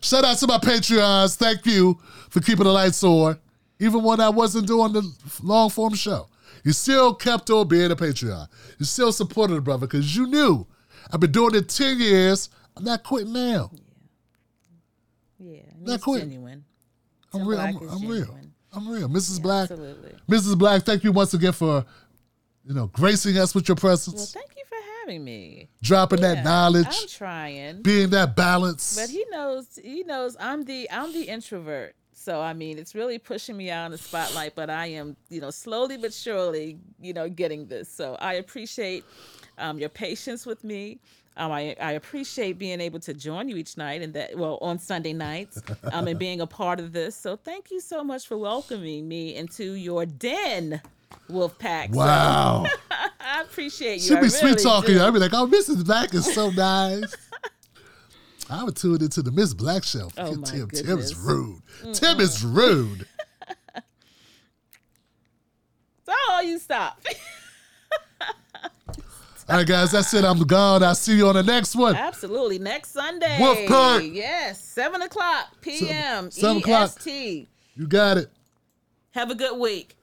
Shout out to my Patreons. Thank you for keeping the lights on, even when I wasn't doing the long form show. You still kept on being a Patreon. You still supported the brother because you knew I've been doing it 10 years. I'm not quitting now. Yeah. Not quitting. Genuine. I'm real. Mrs. Black. Absolutely. Mrs. Black, thank you once again for, gracing us with your presence. Well, thank you for having me. Dropping that knowledge. I'm trying. Being that balance. But he knows I'm the introvert. So it's really pushing me out in the spotlight, but I am, slowly but surely, getting this. So I appreciate your patience with me. I appreciate being able to join you each night on Sunday nights and being a part of this. So thank you so much for welcoming me into your den, Wolfpack. Wow. So, I appreciate you. She'd be sweet talking. I'd be like, oh, Mrs. Black is so nice. I would tune into the Miss Black show. Oh my goodness. Tim is rude. Mm-mm. Tim is rude. So you stop. All right, guys, that's it. I'm gone. I'll see you on the next one. Absolutely. Next Sunday. Wolfpack. Yes, 7:00 p.m. EST. You got it. Have a good week.